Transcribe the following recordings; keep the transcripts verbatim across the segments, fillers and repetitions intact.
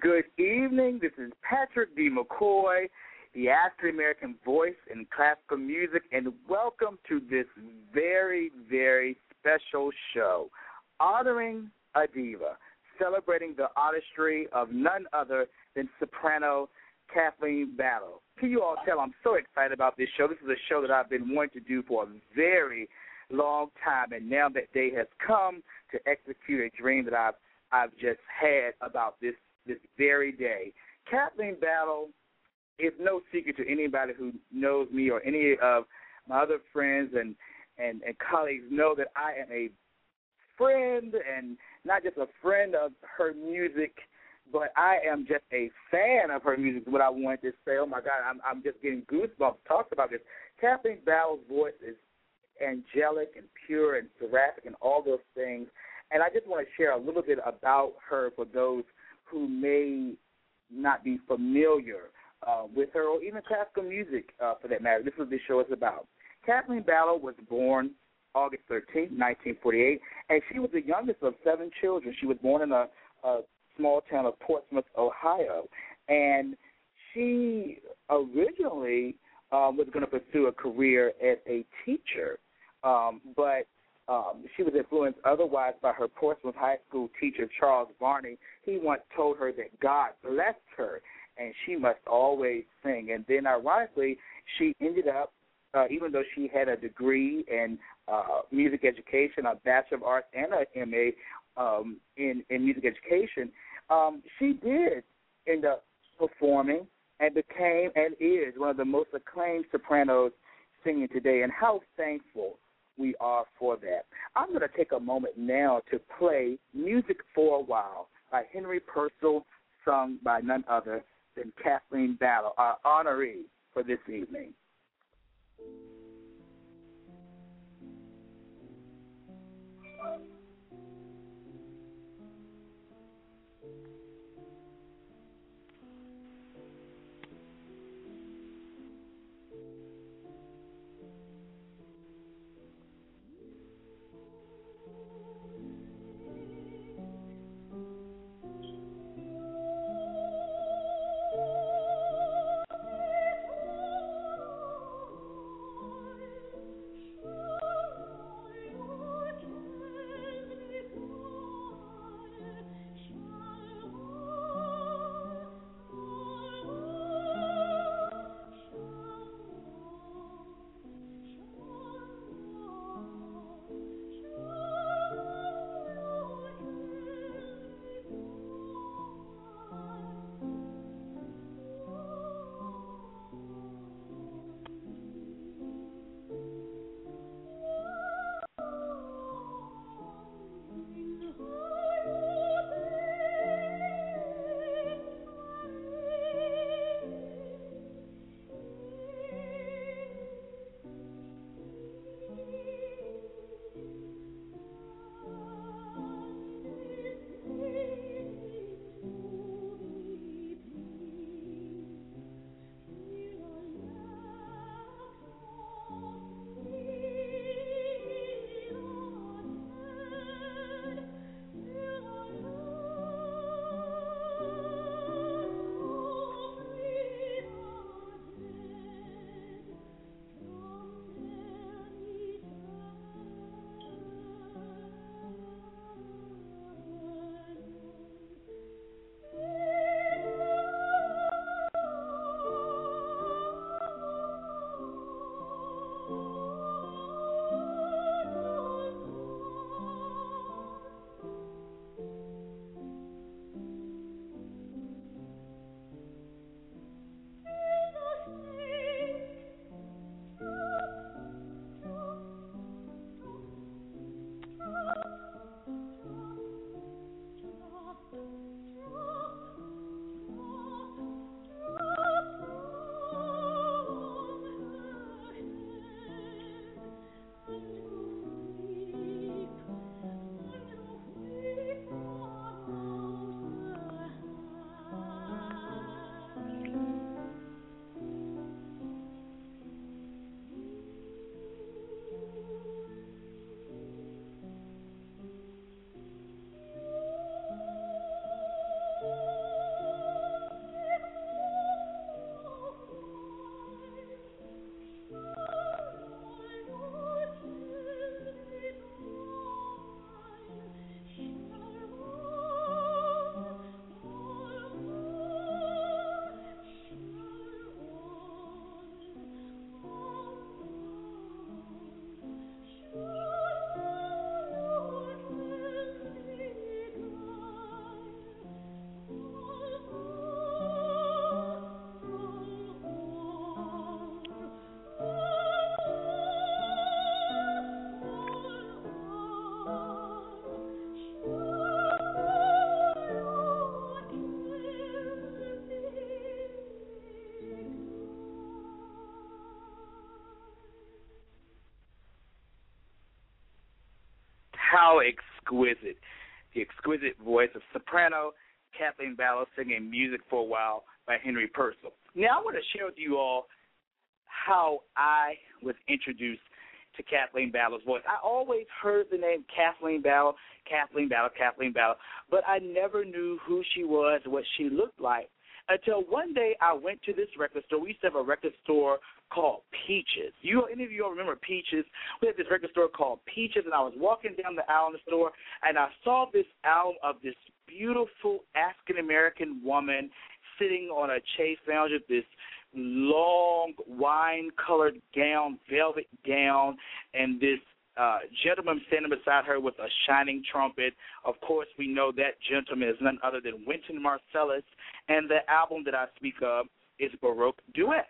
Good evening. This is Patrick D. McCoy, the African-American voice in classical music, and welcome to this very, very special show, Honoring a Diva, celebrating the artistry of none other than soprano Kathleen Battle. Can you all tell I'm so excited about this show? This is a show that I've been wanting to do for a very long time, and now that day has come to execute a dream that I've, I've just had about this this very day. Kathleen Battle is no secret to anybody who knows me or any of my other friends and, and, and colleagues know that I am a friend, and not just a friend of her music, but I am just a fan of her music is what I wanted to say. Oh, my God, I'm, I'm just getting goosebumps talking about this. Kathleen Battle's voice is angelic and pure and seraphic and all those things, and I just want to share a little bit about her for those who may not be familiar uh, with her or even classical music, uh, for that matter. This is what this show is about. Kathleen Battle was born August thirteenth, nineteen forty-eight, and she was the youngest of seven children. She was born in a, a small town of Portsmouth, Ohio, and she originally uh, was going to pursue a career as a teacher, um, but Um, she was influenced otherwise by her Portsmouth High School teacher, Charles Varney. He once told her that God blessed her and she must always sing. And then, ironically, she ended up, uh, even though she had a degree in uh, music education, a Bachelor of Arts and an M A um, in, in music education, um, she did end up performing and became and is one of the most acclaimed sopranos singing today. And how thankful we are for that. I'm going to take a moment now to play Music for a While by Henry Purcell, sung by none other than Kathleen Battle, our honoree for this evening. How exquisite. The exquisite voice of soprano Kathleen Battle singing Music for a While by Henry Purcell. Now I want to share with you all how I was introduced to Kathleen Battle's voice. I always heard the name Kathleen Battle, Kathleen Battle, Kathleen Battle, but I never knew who she was, what she looked like, until one day I went to this record store. We used to have a record store called Peaches. You, any of you all remember Peaches? We had this record store called Peaches, and I was walking down the aisle in the store, and I saw this album of this beautiful African-American woman sitting on a chaise lounge with this long wine-colored gown, velvet gown, and this Uh, gentleman standing beside her with a shining trumpet. Of course, we know that gentleman is none other than Wynton Marsalis, and the album that I speak of is Baroque Duet.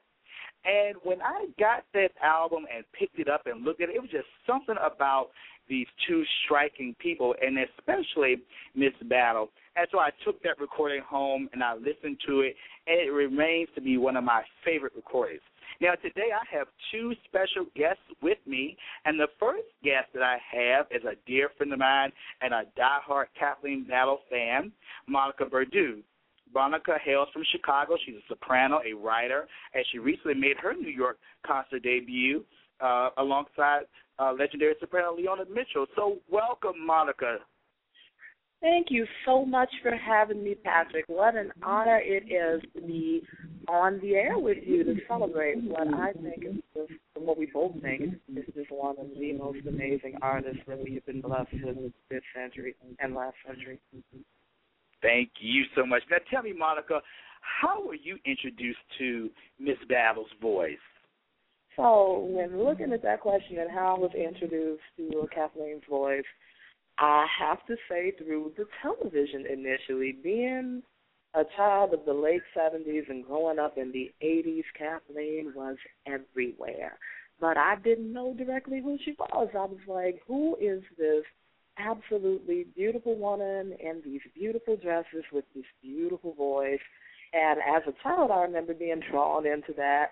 And when I got that album and picked it up and looked at it, it was just something about these two striking people, and especially Miss Battle. And so I took that recording home and I listened to it, and it remains to be one of my favorite recordings. Now, today I have two special guests with me, and the first guest that I have is a dear friend of mine and a diehard Kathleen Battle fan, Monica Perdue. Monica hails from Chicago. She's a soprano, a writer, and she recently made her New York concert debut uh, alongside uh, legendary soprano Leona Mitchell. So welcome, Monica. Thank you so much for having me, Patrick. What an honor it is to be on the air with you to celebrate what I think is just, what we both think is just one of the most amazing artists that we have been blessed with this century and last century. Thank you so much. Now tell me, Monica, how were you introduced to Miss Battle's voice? So when looking at that question and how I was introduced to Kathleen's voice, I have to say through the television initially. Being a child of the late seventies and growing up in the eighties, Kathleen was everywhere. But I didn't know directly who she was. I was like, who is this absolutely beautiful woman in these beautiful dresses with this beautiful voice? And as a child, I remember being drawn into that.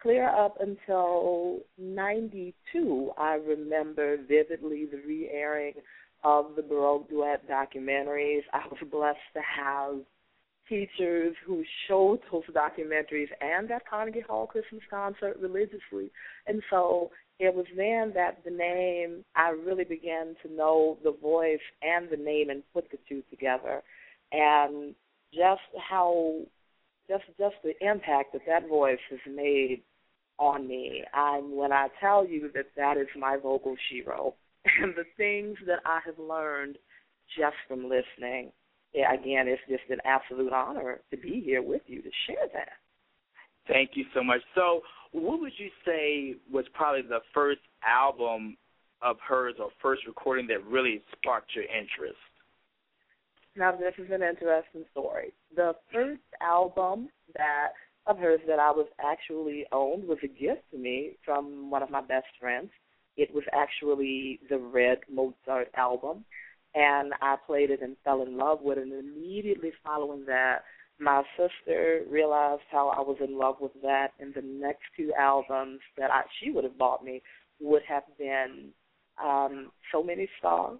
Clear up until ninety-two, I remember vividly the re-airing of the Baroque Duet documentaries. I was blessed to have teachers who showed those documentaries and that Carnegie Hall Christmas concert religiously. And so it was then that the name, I really began to know the voice and the name and put the two together. And just how, just just the impact that that voice has made on me. I'm, when I tell you that that is my vocal Ciro, and the things that I have learned just from listening, again, it's just an absolute honor to be here with you to share that. Thank you so much. So what would you say was probably the first album of hers or first recording that really sparked your interest? Now, this is an interesting story. The first album that of hers that I was actually owned was a gift to me from one of my best friends, It was actually the Red Mozart album, and I played it and fell in love with it. And immediately following that, my sister realized how I was in love with that, and the next two albums that I, she would have bought me would have been um, So Many Stars.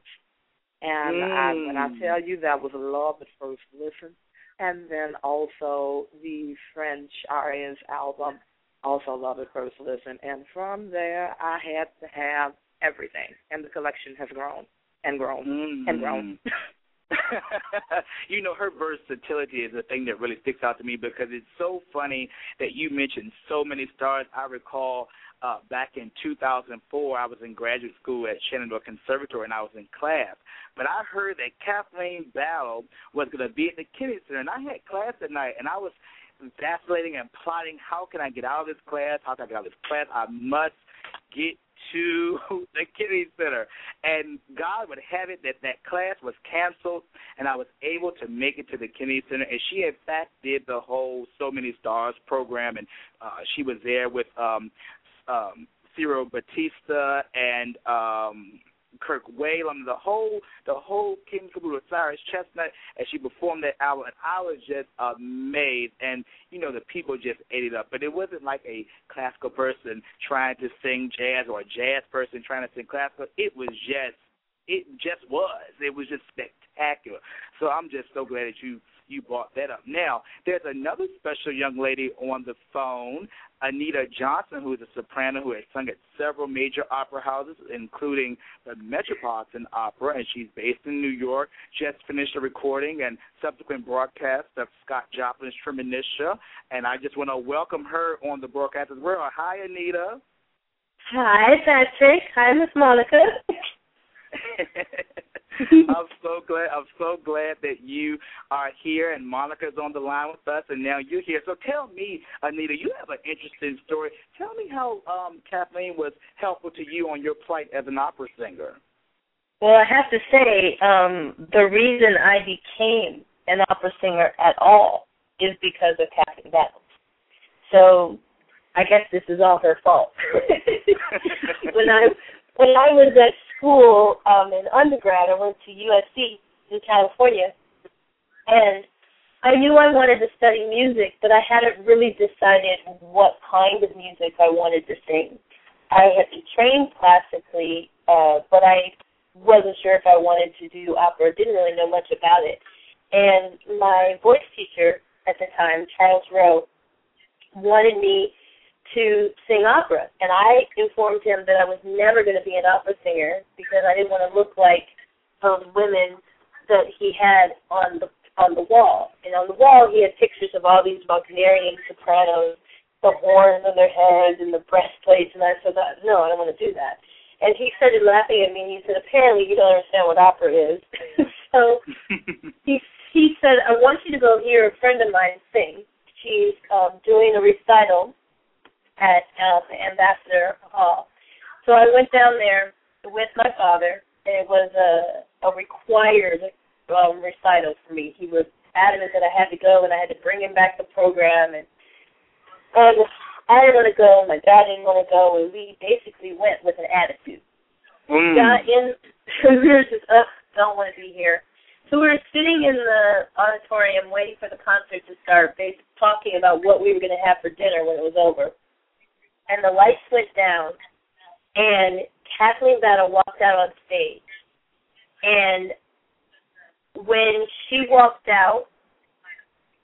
And mm. I, when I tell you that was love at first listen, and then also the French Arias album, also love at first listen. And from there, I had to have everything, and the collection has grown and grown mm. and grown. You know, her versatility is the thing that really sticks out to me, because it's so funny that you mentioned So Many Stars. I recall uh, back in two thousand four, I was in graduate school at Shenandoah Conservatory, and I was in class. But I heard that Kathleen Battle was going to be at the Kennedy Center, and I had class that night, and I was vacillating and plotting, how can I get out of this class? How can I get out of this class? I must get to the Kennedy Center. And God would have it that that class was canceled, and I was able to make it to the Kennedy Center. And she, in fact, did the whole So Many Stars program, and uh, she was there with um, um, Ciro Batista and um, Kirk Whalum, the whole the whole King Kabul of Cyrus Chestnut, and she performed that album, and I was just amazed. And, you know, the people just ate it up. But it wasn't like a classical person trying to sing jazz or a jazz person trying to sing classical. It was just, it just was. It was just spectacular. So I'm just so glad that you, you brought that up. Now, there's another special young lady on the phone, Anita Johnson, who is a soprano who has sung at several major opera houses, including the Metropolitan Opera, and she's based in New York. She has finished a recording and subsequent broadcast of Scott Joplin's Tremonisha, and I just want to welcome her on the broadcast as well. Hi, Anita. Hi, Patrick. Hi, Miss Monica. I'm so glad I'm so glad that you are here, and Monica's on the line with us, and now you're here. So tell me, Anita, you have an interesting story. Tell me how um, Kathleen was helpful to you on your plight as an opera singer. Well, I have to say, um, the reason I became an opera singer at all is because of Kathleen Battle. So I guess this is all her fault. When I when I was at school um, in undergrad, I went to U S C in California, and I knew I wanted to study music, but I hadn't really decided what kind of music I wanted to sing. I had been trained classically, uh, but I wasn't sure if I wanted to do opera. Didn't really know much about it. And my voice teacher at the time, Charles Rowe, wanted me to sing opera, and I informed him that I was never going to be an opera singer because I didn't want to look like those women that he had on the on the wall. And on the wall, he had pictures of all these Wagnerian sopranos, the horns on their heads and the breastplates, and I said, no, I don't want to do that. And he started laughing at me, and he said, apparently you don't understand what opera is. So he he said, I want you to go hear a friend of mine sing. She's um, doing a recital at um, Ambassador Hall. So I went down there with my father, and it was a, a required um, recital for me. He was adamant that I had to go, and I had to bring him back the program, and um, I didn't want to go, my dad didn't want to go, and we basically went with an attitude. Mm. Got in, we were just, ugh, don't want to be here. So we were sitting in the auditorium waiting for the concert to start, basically talking about what we were going to have for dinner when it was over. And the lights went down, and Kathleen Battle walked out on stage. And when she walked out,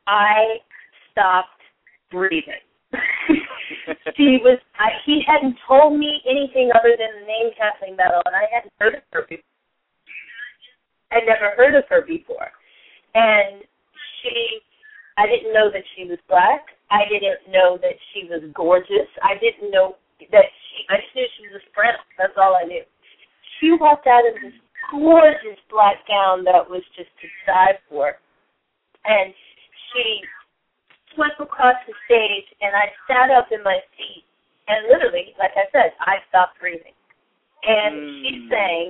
I stopped breathing. She was. I, he hadn't told me anything other than the name Kathleen Battle, and I hadn't heard of her before. I'd never heard of her before. And she, I didn't know that she was black. I didn't know that she was gorgeous. I didn't know that she, I just knew she was a friend. That's all I knew. She walked out in this gorgeous black gown that was just to die for. And she swept across the stage, and I sat up in my seat. And literally, like I said, I stopped breathing. And mm. she sang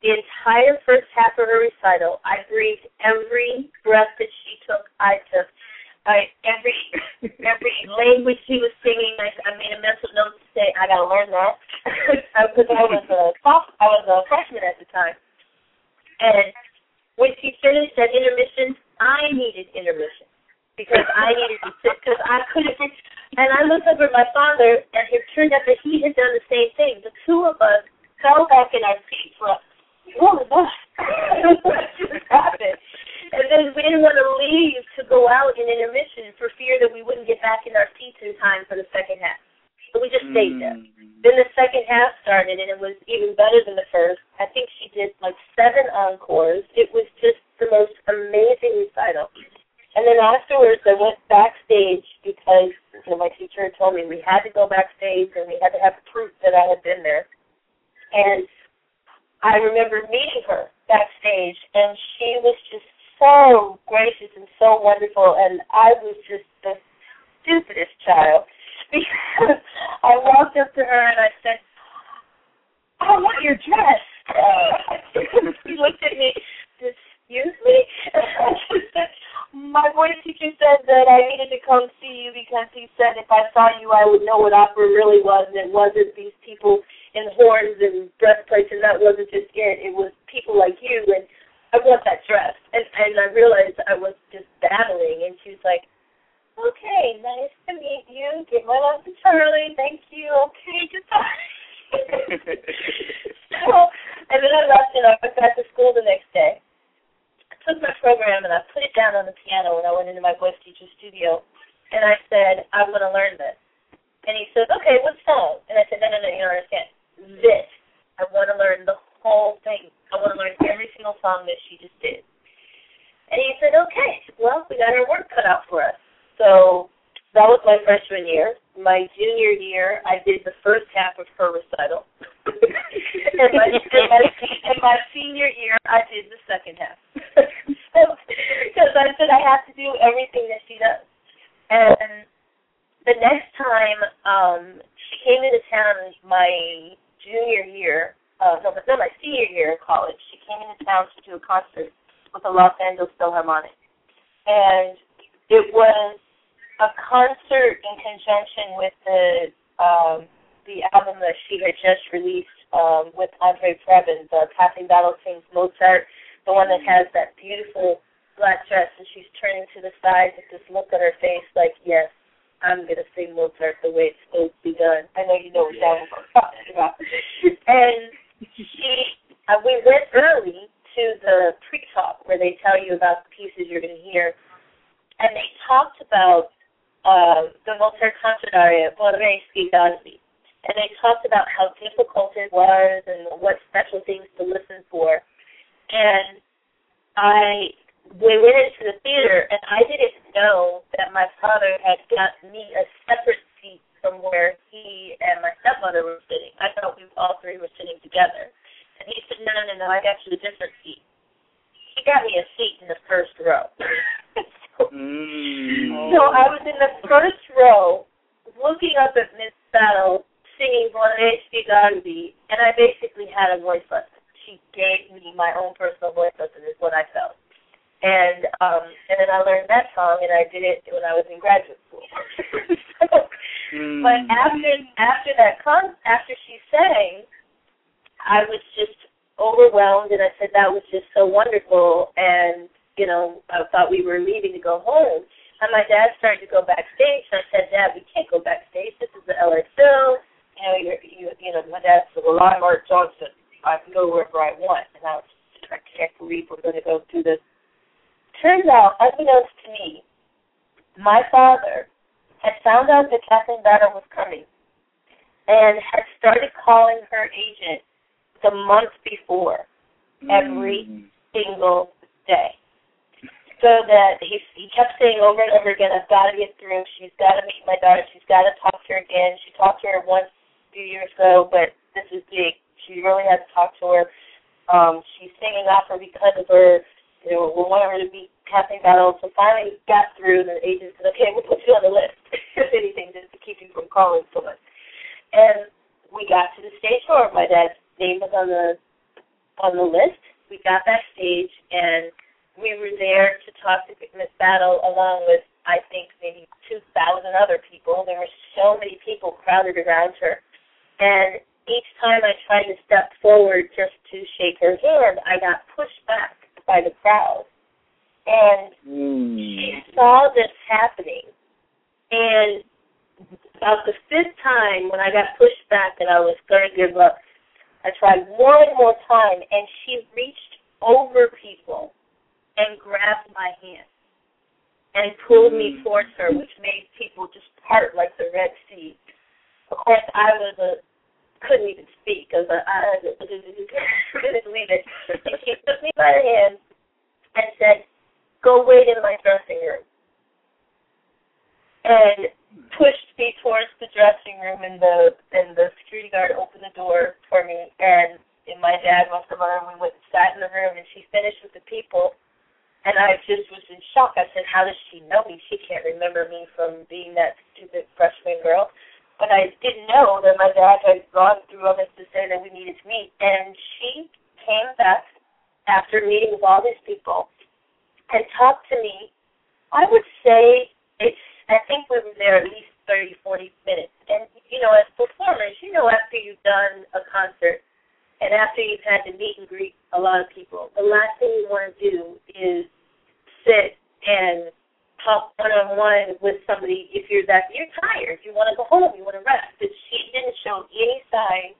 the entire first half of her recital. I breathed every breath that she took, I took. uh, every every language she was singing, I, I made a mental note to say, I gotta learn that, because I was a I was a freshman at the time. And when she finished that intermission, I needed intermission because I needed to sit because I couldn't. And I looked up at my father, and it turned out that he had done the same thing. The two of us fell back in our seats for, oh my God, what just happened? And then we didn't want to leave to go out in intermission for fear that we wouldn't get back in our seats in time for the second half. So we just stayed there. Mm. Then the second half started, and it was even better than the first. I think she did like seven encores. It was just the most amazing recital. And then afterwards, I went backstage because, you know, my teacher had told me we had to go backstage and we had to have proof that I had been there. And I remember meeting her backstage, and she was just so gracious and so wonderful, and I was just the stupidest child because I walked up to her and I said, I want your dress. She looked at me, excuse me? My voice teacher said that I needed to come see you because he said if I saw you, I would know what opera really was, and it wasn't these people in horns and breastplates, and that wasn't just it. It was people like you, and I want that dress. And, and I realized I was just battling, and she was like, okay, nice to meet you. Give my love to Charlie. Thank you. Okay, goodbye. So, and then I left, and I went back to school the next day. Took my program, and I put it down on the piano when I went into my voice teacher's studio, and I said, I'm going to learn this. And he says, okay, what song? And I said, no, no, no, you don't understand. This. I want to learn the whole thing. I want to learn every single song that she just did. And he said, okay, well, we got our work cut out for us. So that was my freshman year. My junior year, I did the first half of her recital. and, my, and, my, and my senior year, I did the second half. Because I said I have to do everything that she does. And the next time um, she came into town my junior year, uh, no, no, my senior year in college, she came into town to do a concert with the Los Angeles Philharmonic. And it was a concert in conjunction with the um, the album that she had just released um, with Andre Previn, the Kathleen Battle Sings Mozart, the one that has that beautiful black dress, and she's turning to the side with this look on her face like, yes, I'm going to sing Mozart the way it's supposed to be done. I know you know what that was talking about. And she, uh, we went early to the pre-talk where they tell you about the pieces you're going to hear, and they talked about uh, the Mozart concert aria, Borreschi Gassi, and they talked about how difficult it was and what special things to listen for. And I we went into the theater, and I didn't know that my father had got me a separate seat from where he and my stepmother were sitting. I thought we all three were sitting together. And he said, no, no, no, no, I got you a different seat. He got me a seat in the first row. so, mm. so I was in the first row looking up at Miss Battle singing Borreschi Gassi, and I basically had a voice lesson. She gave me my own personal voice lesson is what I felt. And um, and then I learned that song, and I did it when I was in graduate school. so, mm. But after after that con- after she sang, I was just overwhelmed, and I said that was just so wonderful. And you know, I thought we were leaving to go home, and my dad started to go backstage. And I said, Dad, we can't go backstage. This is the L X L, and you you, you know, my dad said, well, I'm Art Johnson. I can go wherever I want, and I was just, I can't believe we're going to go through this. Turns out, unbeknownst to me, my father had found out that Kathleen Battle was coming and had started calling her agent the month before every mm. single day. So that he, he kept saying over and over again, I've got to get through. She's got to meet my daughter. She's got to talk to her again. She talked to her once a few years ago, but this is big. She really has to talk to her. Um, she's singing opera because of her. You know, we wanted her to be Kathleen Battle. So finally got through, and the agent said, okay, we'll put you on the list, if anything, just to keep you from calling so much. And we got to the stage door. My dad's name was on the on the list. We got backstage, and we were there to talk to Miss Battle along with, I think, crowded around her. And each time I tried to step forward just to shake her hand, I got pushed back by the crowd. And mm. she saw this happening. And about the fifth time when I got pushed back and I was going to give up, I tried one more time, and she reached over people and grabbed my hand and pulled me towards her, which made people just part like the Red Sea. Of course, I was a, couldn't even speak because I, I couldn't believe it. And she took me by the hand and said, "Go wait in my dressing room," and pushed me towards the dressing room, and the and the security guard opened the door for me, and, and my dad and my mother, we went and sat in the room, and she finished with the people, and I just was in shock. I said, how does she know me? She can't remember me from being that stupid freshman girl. But I didn't know that my dad had gone through all this to say that we needed to meet, and she came back after meeting with all these people and talked to me. I would say it's I think we were there at least thirty, forty minutes. And, you know, as performers, you know, after you've done a concert and after you've had to meet and greet a lot of people, the last thing you want to do is sit and talk one-on-one with somebody if you're that you're tired. You want to go home. You want to rest. But she didn't show any sign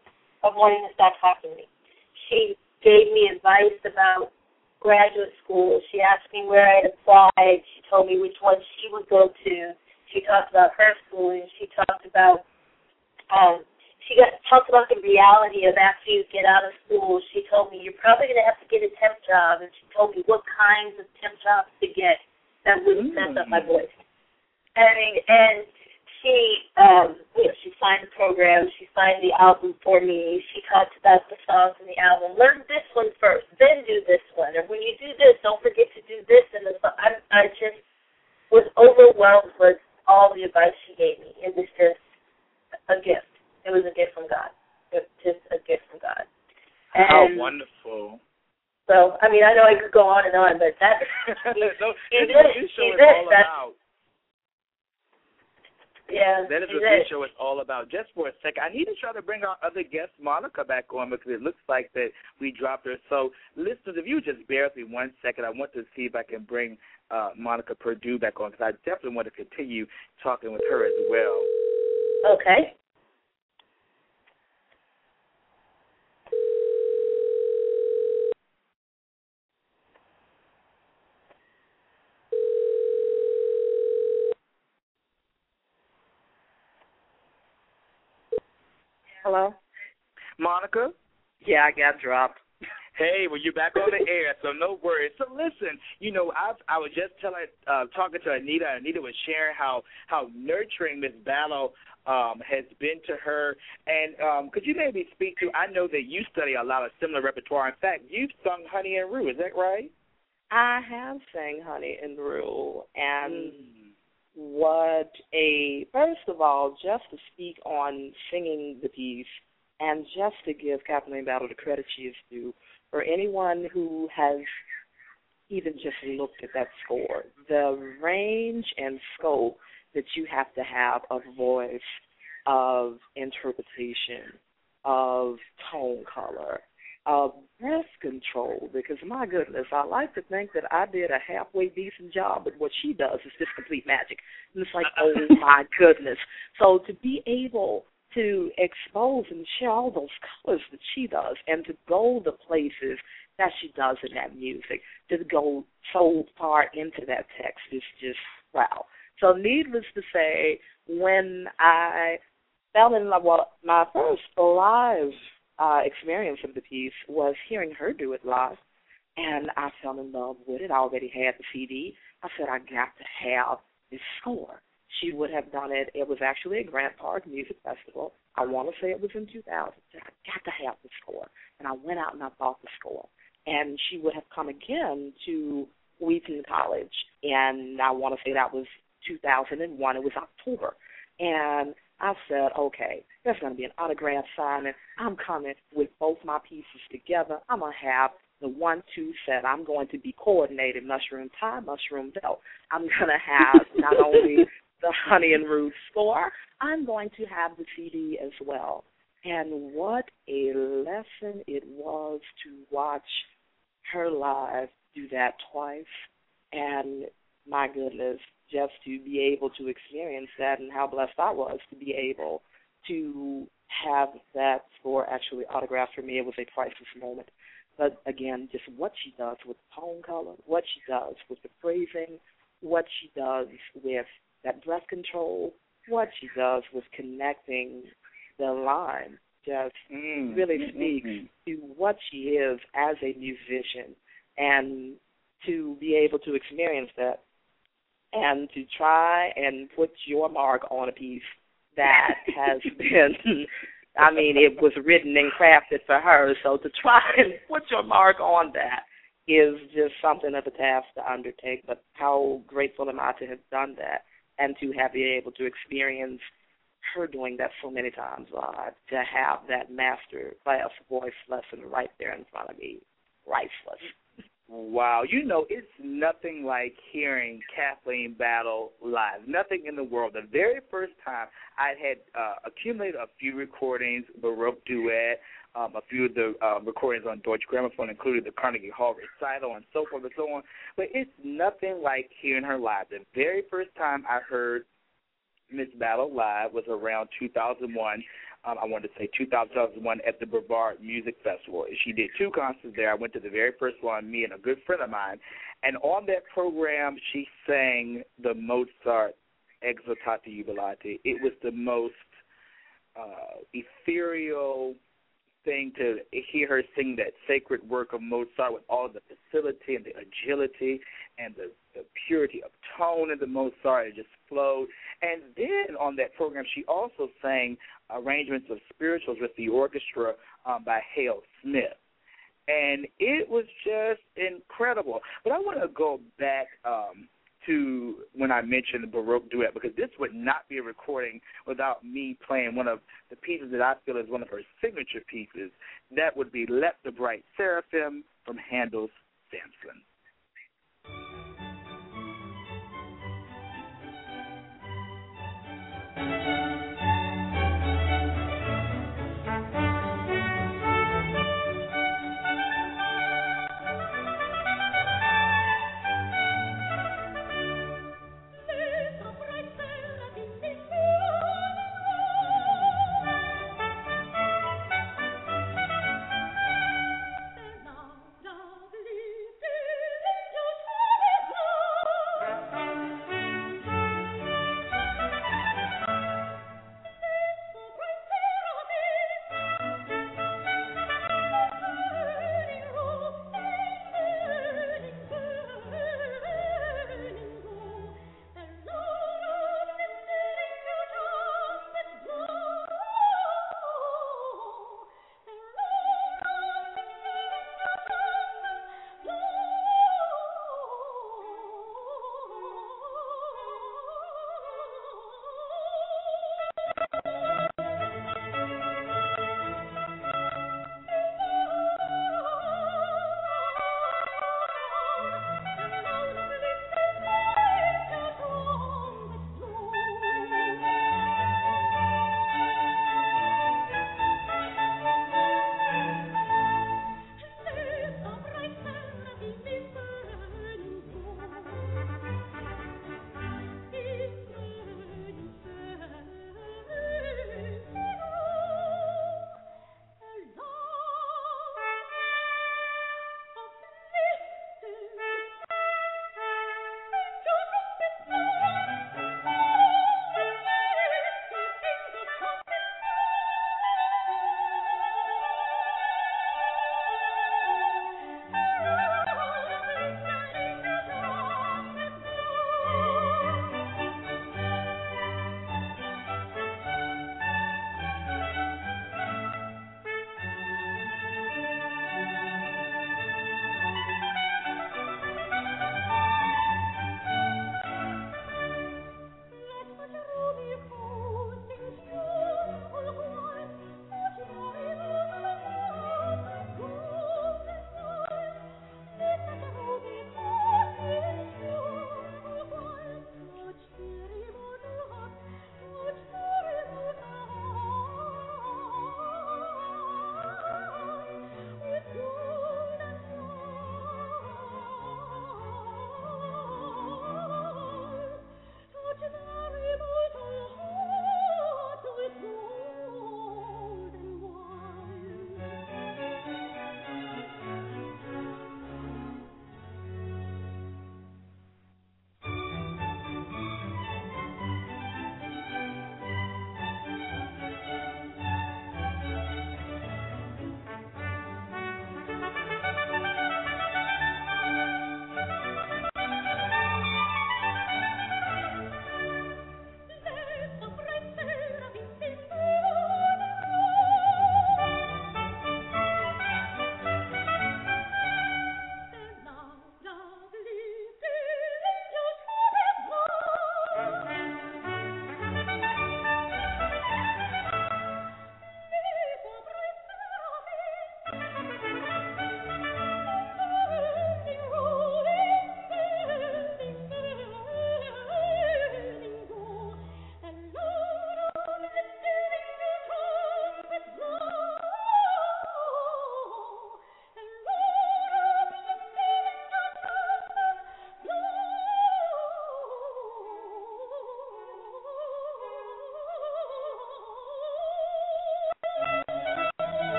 of wanting to stop talking to me. She gave me advice about graduate school. She asked me where I had applied. She told me which one she would go to. She talked about her schooling. She talked about um, she got, talked about the reality of after you get out of school. She told me you're probably going to have to get a temp job, and she told me what kinds of temp jobs to get that wouldn't mess up my voice. And I mean, and she um, you know, she signed the program. She signed the album for me. She talked about the songs in the album. Learn this one first, then do this one, or when you do this, don't forget to do this. And the, I, I just was overwhelmed with all the advice she gave me. It was just a gift. It was a gift from God. It was just a gift from God. And how wonderful. So, I mean, I know I could go on and on, but that no, is it. That is what this show is all about. Yeah, that is what this show is all about. Just for a second, I need to try to bring our other guest, Monica, back on because it looks like that we dropped her. So, listeners, if you just bear with me one second, I want to see if I can bring uh, Monica Perdue back on because I definitely want to continue talking with her as well. Okay. Hello? Monica? Yeah, I got dropped. Hey, well, you're back on the air, so no worries. So listen, you know, I I was just telling, uh, talking to Anita. Anita was sharing how, how nurturing Miss Battle um, has been to her. And um, could you maybe speak to, I know that you study a lot of similar repertoire. In fact, you've sung Honey and Rue, is that right? I have sang Honey and Rue, and... Mm. What a, first of all, just to speak on singing the piece and just to give Kathleen Battle the credit she is due, for anyone who has even just looked at that score, the range and scope that you have to have of voice, of interpretation, of tone color, of breath control, because, my goodness, I like to think that I did a halfway decent job, but what she does is just complete magic. And it's like, oh, my goodness. So to be able to expose and share all those colors that she does and to go the places that she does in that music, to go so far into that text is just, wow. So needless to say, when I fell in love, well, my first live Uh, experience of the piece was hearing her do it live, and I fell in love with it. I already had the C D. I said, I got to have this score. She would have done it. It was actually a Grant Park music festival. I want to say it was in two thousand. I said, I got to have the score. And I went out and I bought the score. And she would have come again to Wheaton College, and I want to say that was two thousand one. It was October. And I said, okay, there's going to be an autograph signing. I'm coming with both my pieces together. I'm going to have the one-two set. I'm going to be coordinated, mushroom tie, mushroom belt. I'm going to have not only the Honey and Ruth score, I'm going to have the C D as well. And what a lesson it was to watch her live do that twice. And my goodness, just to be able to experience that, and how blessed I was to be able to have that score actually autographed for me. It was a priceless moment. But, again, just what she does with the tone color, what she does with the phrasing, what she does with that breath control, what she does with connecting the line, just mm. really speaks mm-hmm. to what she is as a musician, and to be able to experience that and to try and put your mark on a piece that has been... I mean, it was written and crafted for her, so to try and put your mark on that is just something of a task to undertake, but how grateful am I to have done that and to have been able to experience her doing that so many times live, to have that master class voice lesson right there in front of me. Priceless. Wow. You know, it's nothing like hearing Kathleen Battle live. Nothing in the world. The very first time I had uh, accumulated a few recordings, Baroque Duet, um, a few of the uh, recordings on Deutsche Grammophon, including the Carnegie Hall recital and so forth and so on. But it's nothing like hearing her live. The very first time I heard Miss Battle live was around two thousand one. Um, I wanted to say two thousand one at the Baroque Music Festival. She did two concerts there. I went to the very first one, me and a good friend of mine. And on that program, she sang the Mozart Exultati Jubilati. It was the most uh, ethereal thing to hear her sing that sacred work of Mozart with all the facility and the agility and the, the purity of tone of the Mozart. It just flowed. And then on that program, she also sang arrangements of spirituals with the orchestra um, by Hale Smith. And it was just incredible. But I want to go back um, to when I mentioned the Baroque Duet, because this would not be a recording without me playing one of the pieces that I feel is one of her signature pieces. That would be Let the Bright Seraphim from Handel's Samson. Please.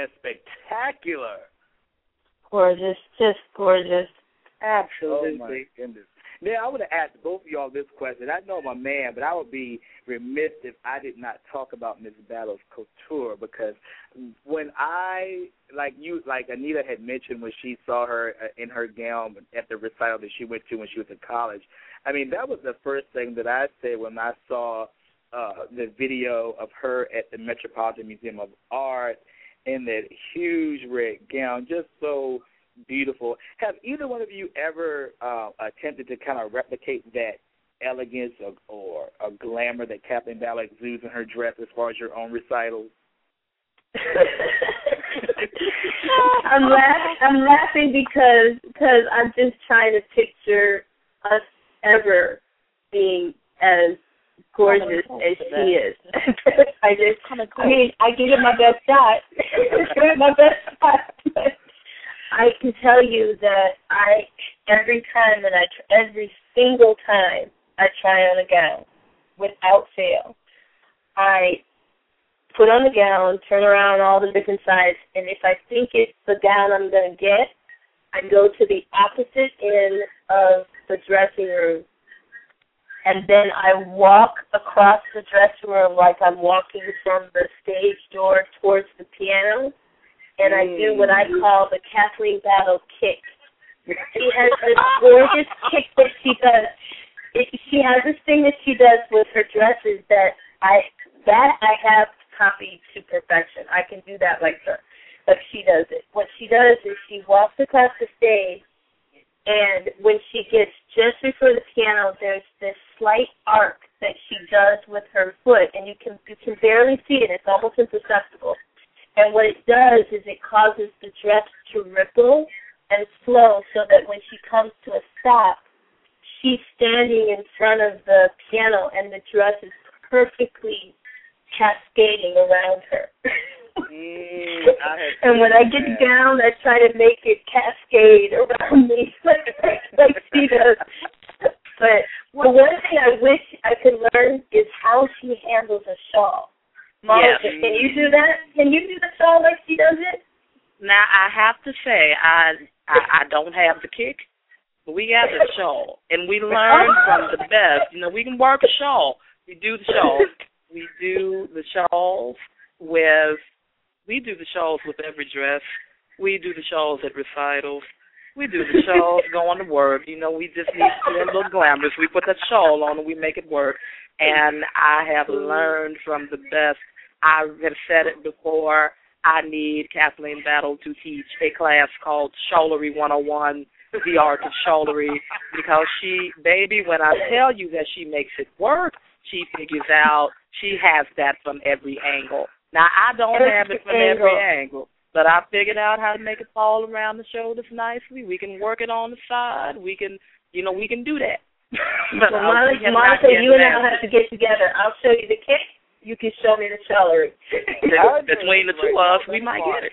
Isn't it spectacular? Gorgeous, just gorgeous. Absolutely. Oh, my goodness. Now, I want to ask both of y'all this question. I know I'm a man, but I would be remiss if I did not talk about Miz Battle's couture, because when I, like you, like Anita had mentioned when she saw her in her gown at the recital that she went to when she was in college, I mean, that was the first thing that I said when I saw uh, the video of her at the Metropolitan Museum of Art in that huge red gown, just so beautiful. Have either one of you ever uh, attempted to kind of replicate that elegance or, or, or glamour that Kathleen Battle exudes in her dress as far as your own recitals? I'm, laugh- I'm laughing because because I'm just trying to picture us ever being as gorgeous as she is. I just, I mean, I give it my best shot. Give it my best shot. I can tell you that I every time that I every single time I try on a gown, without fail, I put on the gown, turn around all the different sides, and if I think it's the gown I'm going to get, I go to the opposite end of the dressing room, and then I walk across the dressing room like I'm walking from the stage door towards the piano. And I do what I call the Kathleen Battle kick. She has this gorgeous kick that she does. It, she has this thing that she does with her dresses that I that I have copied to perfection. I can do that like her, like she does it. What she does is she walks across the stage, and when she gets just before the piano, there's this slight arc that she does with her foot, and you can you can barely see it. It's almost imperceptible. And what it does is it causes the dress to ripple and flow so that when she comes to a stop, she's standing in front of the piano and the dress is perfectly cascading around her. Mm, I and when I get that. down, I try to make it cascade around me like she does. But the one thing I wish I could learn is how she handles a shawl. Monica, yeah. Can you do that? Can you do the shawl like she does it? Now, I have to say, I I, I don't have the kick, but we have the shawl, and we learn from the best. You know, we can work a shawl. We do the shawl. We do the shawls with, we do the shawls with every dress. We do the shawls at recitals. We do the shawls going to work. You know, we just need to look glamorous. We put that shawl on and we make it work. And I have learned from the best. I have said it before. I need Kathleen Battle to teach a class called Shawlery one oh one, The Art of Shawlery, because she, baby, when I tell you that she makes it work, she figures out she has that from every angle. Now, I don't have it from every angle, but I figured out how to make it fall around the shoulders nicely. We can work it on the side. We can, you know, we can do that. But well, Monica, Monica you and I will have to get together. I'll show you the kick. You can show me the celery. Between the two of us, we might get it.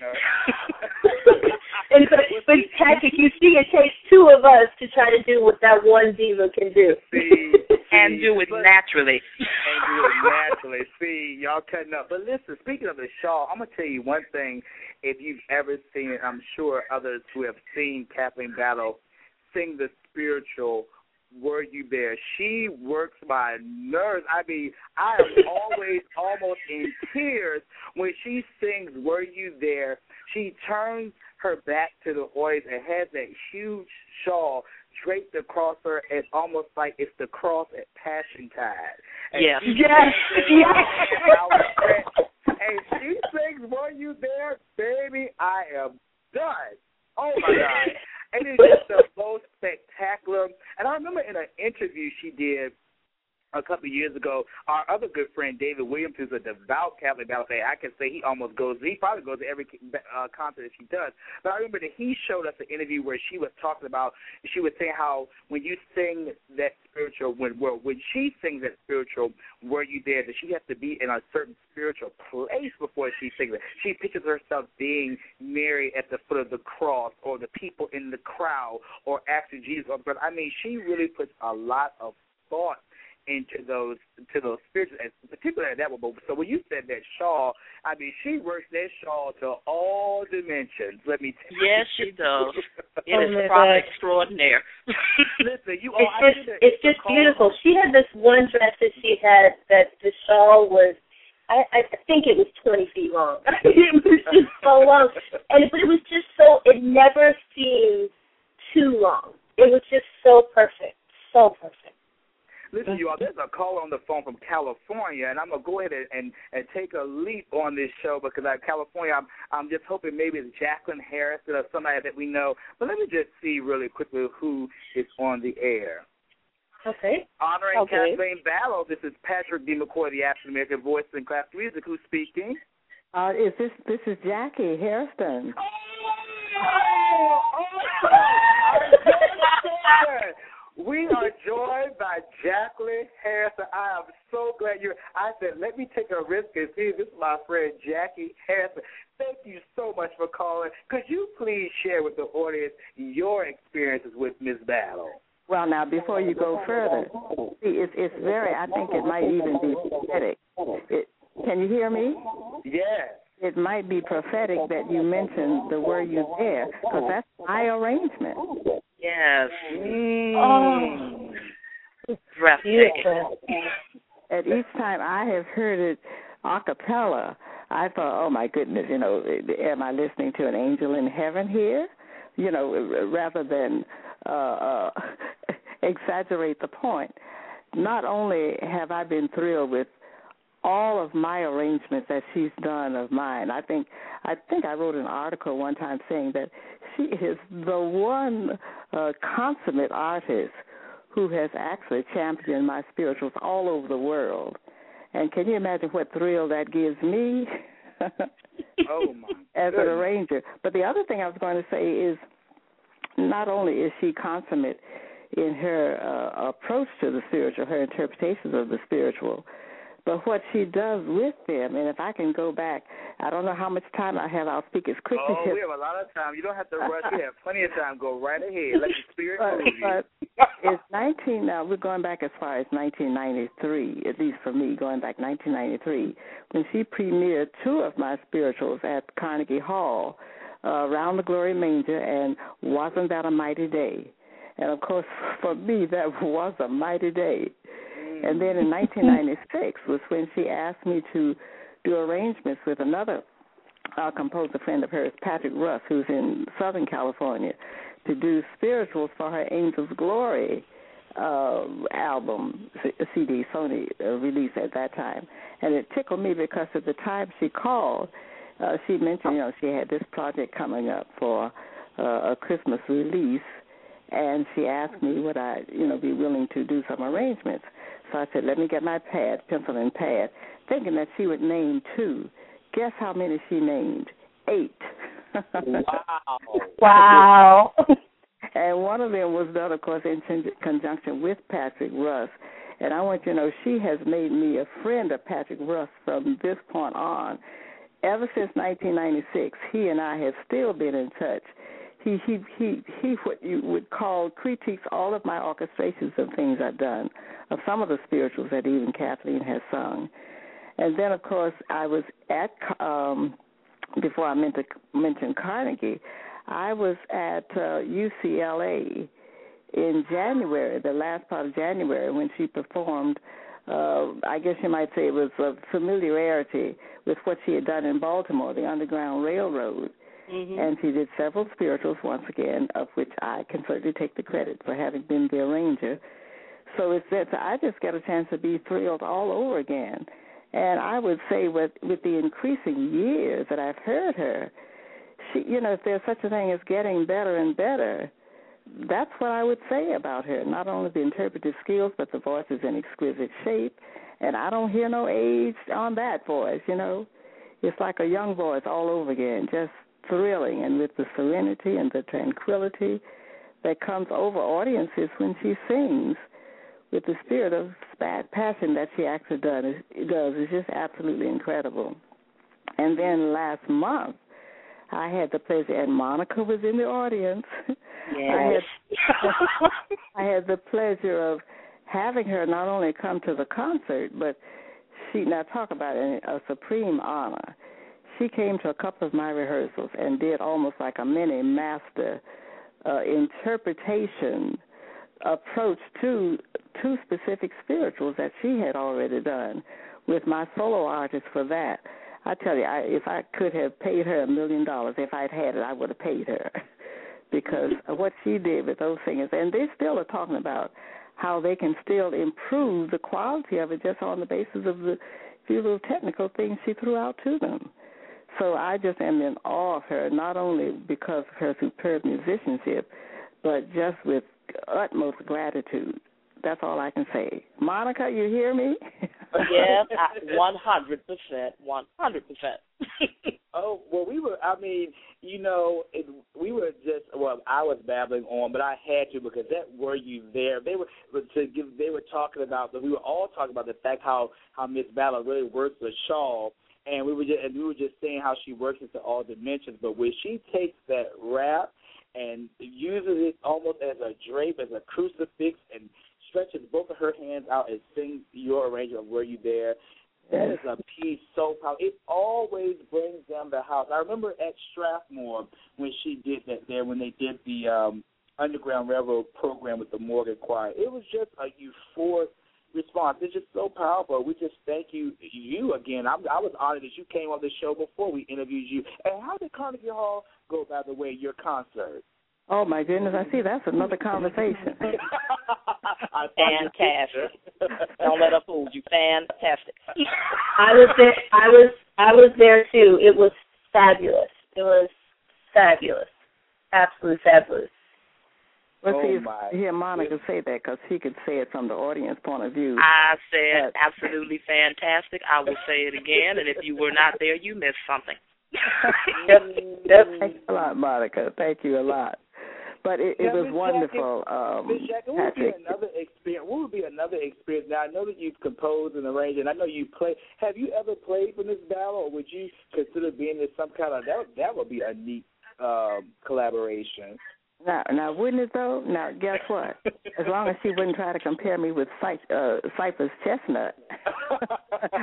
And but, but Patrick, you see, it takes two of us to try to do what that one diva can do. See, see, and do it but, naturally. And do it naturally. See, y'all cutting up. But listen, speaking of the shawl, I'm going to tell you one thing. If you've ever seen it, I'm sure others who have seen Kathleen Battle sing the spiritual Were You There? She works my nerves. I mean, I am always almost in tears when she sings Were You There? She turns her back to the audience and has that huge shawl draped across her as almost like it's the cross at Passion Tide. And yes. Yes. Yes. And she sings Were You There? Baby, I am done. Oh, my God. And it's just the most spectacular. And I remember in an interview she did a couple of years ago, our other good friend David Williams, who's a devout Catholic Battle fan, I can say he almost goes, he probably goes to every uh, concert that she does. But I remember that he showed us an interview where she was talking about, she was saying how when you sing that spiritual, when well, when she sings that spiritual, Were You There, that she has to be in a certain spiritual place before she sings it. She pictures herself being Mary at the foot of the cross, or the people in the crowd, or after Jesus. But I mean, she really puts a lot of thought into those to those spiritual, and particularly that one. So when you said that shawl, I mean, she works that shawl to all dimensions. Let me tell you. Yes, she does. It oh is quite extraordinary. Listen, you all. It's just, it's just beautiful. She had this one dress that she had that the shawl was, I, I think it was twenty feet long. It was just so long. And but it was just so, it never seemed too long. It was just so perfect, so perfect. Listen, you all, there's a caller on the phone from California, and I'm going to go ahead and, and, and take a leap on this show because I, California, I'm, I'm just hoping maybe it's Jacqueline Harrison or somebody that we know. But let me just see really quickly who is on the air. Okay. Honoring okay. Kathleen Battle, this is Patrick D. McCoy, the African-American voice in classical music. Who's speaking? Uh, is this, this is Jackie Harrison. Oh, oh, oh. We are joined by Jacqueline Harrison. I am so glad you're I said, let me take a risk and see. This is my friend Jackie Harrison. Thank you so much for calling. Could you please share with the audience your experiences with Miz Battle? Well, now, before you go further, see, it's, it's very, I think it might even be prophetic. It, can you hear me? Yes. It might be prophetic that you mentioned the word you there, because that's my arrangement. Yes. Mm. Oh. Beautiful. At each time I have heard it a cappella, I thought, oh, my goodness, you know, am I listening to an angel in heaven here? You know, rather than uh, uh, exaggerate the point. Not only have I been thrilled with all of my arrangements that she's done of mine. I think I think I wrote an article one time saying that she is the one uh, consummate artist who has actually championed my spirituals all over the world. And can you imagine what thrill that gives me oh my as an arranger? But the other thing I was going to say is not only is she consummate in her uh, approach to the spiritual, her interpretations of the spiritual, but what she does with them, and if I can go back, I don't know how much time I have. I'll speak as quickly as... Oh, we have a lot of time. You don't have to rush. We have plenty of time. Go right ahead. Let the spirit move you. But it's nineteen... Now, we're going back as far as nineteen ninety-three, at least for me, going back nineteen ninety-three, when she premiered two of my spirituals at Carnegie Hall, uh, Round the Glory Manger and Wasn't That a Mighty Day? And, of course, for me, that was a mighty day. And then in nineteen ninety-six was when she asked me to do arrangements with another uh, composer friend of hers, Patrick Russ, who's in Southern California, to do spirituals for her Angel's Glory uh, album, C D, Sony uh, release at that time. And it tickled me because at the time she called, uh, she mentioned, you know, she had this project coming up for uh, a Christmas release, and she asked me would I, you know, be willing to do some arrangements. So I said, let me get my pad, pencil and pad, thinking that she would name two. Guess how many she named? Eight. Wow. Wow. And one of them was done, of course, in conjunction with Patrick Russ. And I want you to know she has made me a friend of Patrick Russ from this point on. Ever since nineteen ninety-six, he and I have still been in touch. He, he, he, he what you would call critiques all of my orchestrations of things I've done, of some of the spirituals that even Kathleen has sung. And then, of course, I was at, um, before I meant to mention Carnegie, I was at uh, U C L A in January, the last part of January, when she performed, uh, I guess you might say it was a familiarity with what she had done in Baltimore, the Underground Railroad. Mm-hmm. And she did several spirituals once again, of which I can certainly take the credit for having been the arranger. So it's that I just got a chance to be thrilled all over again. And I would say with, with the increasing years that I've heard her, she, you know, if there's such a thing as getting better and better, that's what I would say about her, not only the interpretive skills, but the voice is in exquisite shape. And I don't hear no age on that voice, you know. It's like a young voice all over again, just thrilling, and with the serenity and the tranquility that comes over audiences when she sings with the spirit of passion that she actually does, does is just absolutely incredible. And then last month, I had the pleasure, and Monica was in the audience. Yes. I had, I had the pleasure of having her not only come to the concert, but she, now talk about it, a supreme honor. She came to a couple of my rehearsals and did almost like a mini master uh, interpretation approach to two specific spirituals that she had already done with my solo artist for that. I tell you, I, if I could have paid her a million dollars, if I'd had it, I would have paid her because of what she did with those singers. And they still are talking about how they can still improve the quality of it just on the basis of the few little technical things she threw out to them. So I just am in awe of her, not only because of her superb musicianship, but just with utmost gratitude. That's all I can say. Monica, you hear me? Yes, one hundred percent, one hundred percent. Oh, well, we were, I mean, you know, it, we were just, well, I was babbling on, but I had to because that were you there. They were to give, they were talking about, we were all talking about the fact how, how Miss Battle really works with Shaw, and we were just, and we were just seeing how she works into all dimensions, but when she takes that rap and uses it almost as a drape, as a crucifix, and stretches both of her hands out and sings your arrangement of Were You There. That is a piece so powerful. It always brings down the house. I remember at Strathmore when she did that there, when they did the um, Underground Railroad program with the Morgan Choir. It was just a euphoric response. It's just so powerful. We just thank you, you again. I'm, I was honored that you came on the show before we interviewed you. And how did Carnegie Hall go, by the way, your concert? Oh, my goodness, I see. That's another conversation. Fantastic. Don't let her fool you. Fantastic. I was there. I was, I was there, too. It was fabulous. It was fabulous. Absolutely fabulous. Let's oh see, hear Monica say that because she could say it from the audience point of view. I said but. Absolutely fantastic. I will say it again, and if you were not there, you missed something. Yes, yes. Thanks a lot, Monica. Thank you a lot. But it, it now, was Miz wonderful. Um, Miz Jack, what would be another experience? What would be another experience? Now I know that you've composed and arranged, and I know you play. Have you ever played for Miz Battle, or would you consider being in some kind of that? That would be a neat um, collaboration. Now, now, wouldn't it though? Now, guess what? As long as she wouldn't try to compare me with Cy- uh, Cypress Chestnut.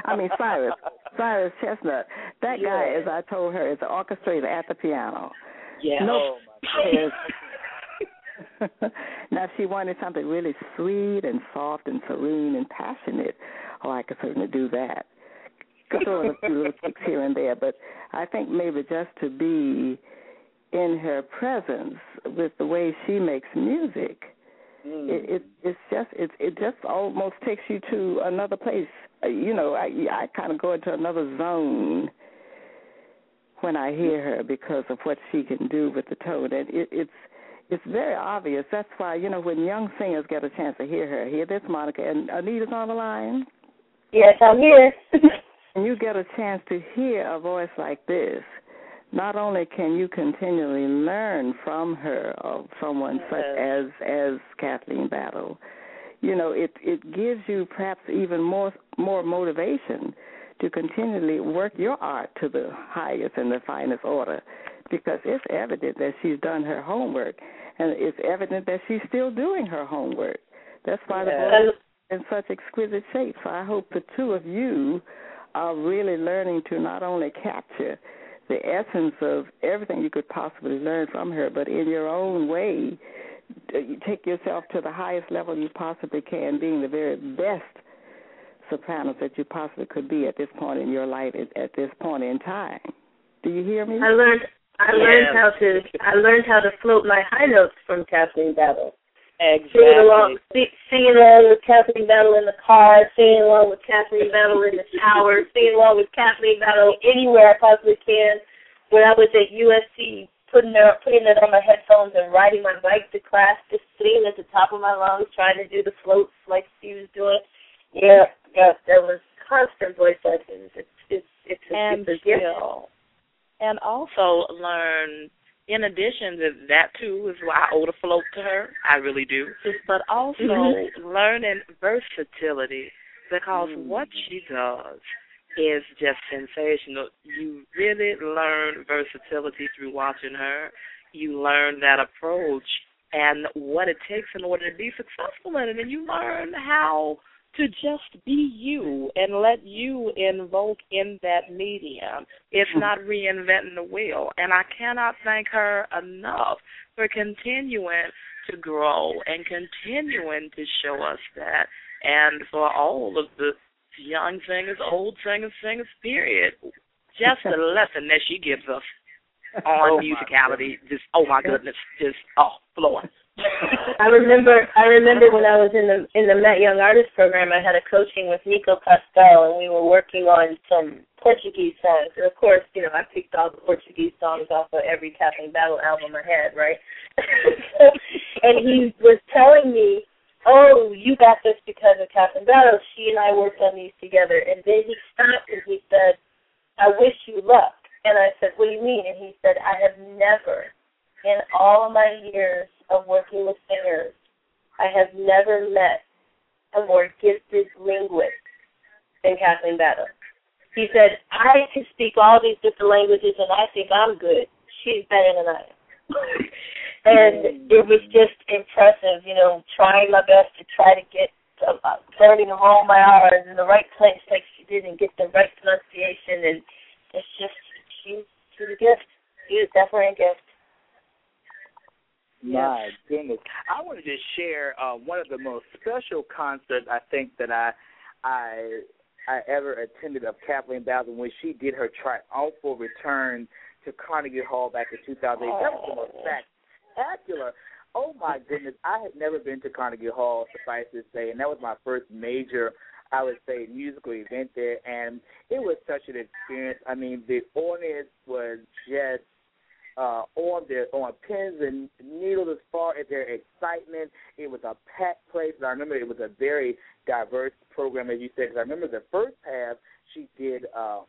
I mean, Cyrus, Cyrus Chestnut. That yeah. guy, as I told her, is an orchestrator at the piano. Yeah. No. Oh, now, if she wanted something really sweet and soft and serene and passionate, oh, I could certainly do that. Could throw a few little kicks here and there, but I think maybe just to be in her presence with the way she makes music, mm. it, it it's just it it just almost takes you to another place. You know, I I kind of go into another zone when I hear her because of what she can do with the tone, and it, it's. It's very obvious. That's why, you know, when young singers get a chance to hear her, hear this, Monica, and Anita's on the line. Yes, I'm here. And you get a chance to hear a voice like this, not only can you continually learn from her or someone yes. such as, as Kathleen Battle, you know, it, it gives you perhaps even more more motivation to continually work your art to the highest and the finest order. Because it's evident that she's done her homework, and it's evident that she's still doing her homework. That's why yeah. the book is in such exquisite shape. So I hope the two of you are really learning to not only capture the essence of everything you could possibly learn from her, but in your own way, you take yourself to the highest level you possibly can, being the very best sopranos that you possibly could be at this point in your life, at this point in time. Do you hear me? I learned... I learned yeah. how to I learned how to float my high notes from Kathleen Battle. Exactly. Singing along, singing along with Kathleen Battle in the car, singing along with Kathleen Battle in the shower, singing along with Kathleen Battle anywhere I possibly can. When I was at U S C, putting her, putting it on my headphones and riding my bike to class, just singing at the top of my lungs, trying to do the floats like she was doing. Yeah, yeah, there was constant voice lessons. It's it's it's a and super gift. And also learn, in addition to that, too, is why I owe the float to her. I really do. But also mm-hmm. learning versatility because mm. what she does is just sensational. You really learn versatility through watching her. You learn that approach and what it takes in order to be successful in it. And you learn how to just be you and let you invoke in that medium. It's not reinventing the wheel. And I cannot thank her enough for continuing to grow and continuing to show us that, and for all of the young singers, old singers, singers, period, just the lesson that she gives us on oh musicality, just, oh, my goodness, just, oh, floor. I remember I remember when I was in the in the Met Young Artist program, I had a coaching with Nico Pastel, and we were working on some Portuguese songs. And, of course, you know, I picked all the Portuguese songs off of every Kathleen Battle album I had, right? And he was telling me, oh, you got this because of Kathleen Battle. She and I worked on these together. And then he stopped and he said, I wish you luck. And I said, what do you mean? And he said, I have never, in all of my years of working with singers, I have never met a more gifted linguist than Kathleen Battle. He said, I can speak all these different languages, and I think I'm good. She's better than I am. And it was just impressive, you know, trying my best to try to get, uh, learning all my R's in the right place like she did and get the right pronunciation. And it's just, she's, she's a gift. She's definitely a gift. My goodness. I wanted to share uh, one of the most special concerts I think that I I, I ever attended of Kathleen Battle, when she did her triumphal return to Carnegie Hall back in two thousand eight. Oh. That was the most spectacular. Oh, my goodness. I had never been to Carnegie Hall, suffice to say, and that was my first major, I would say, musical event there, and it was such an experience. I mean, the audience was just, Uh, on their on pins and needles as far as their excitement. It was a packed place, and I remember it was a very diverse program, as you said, because I remember the first half she did uh,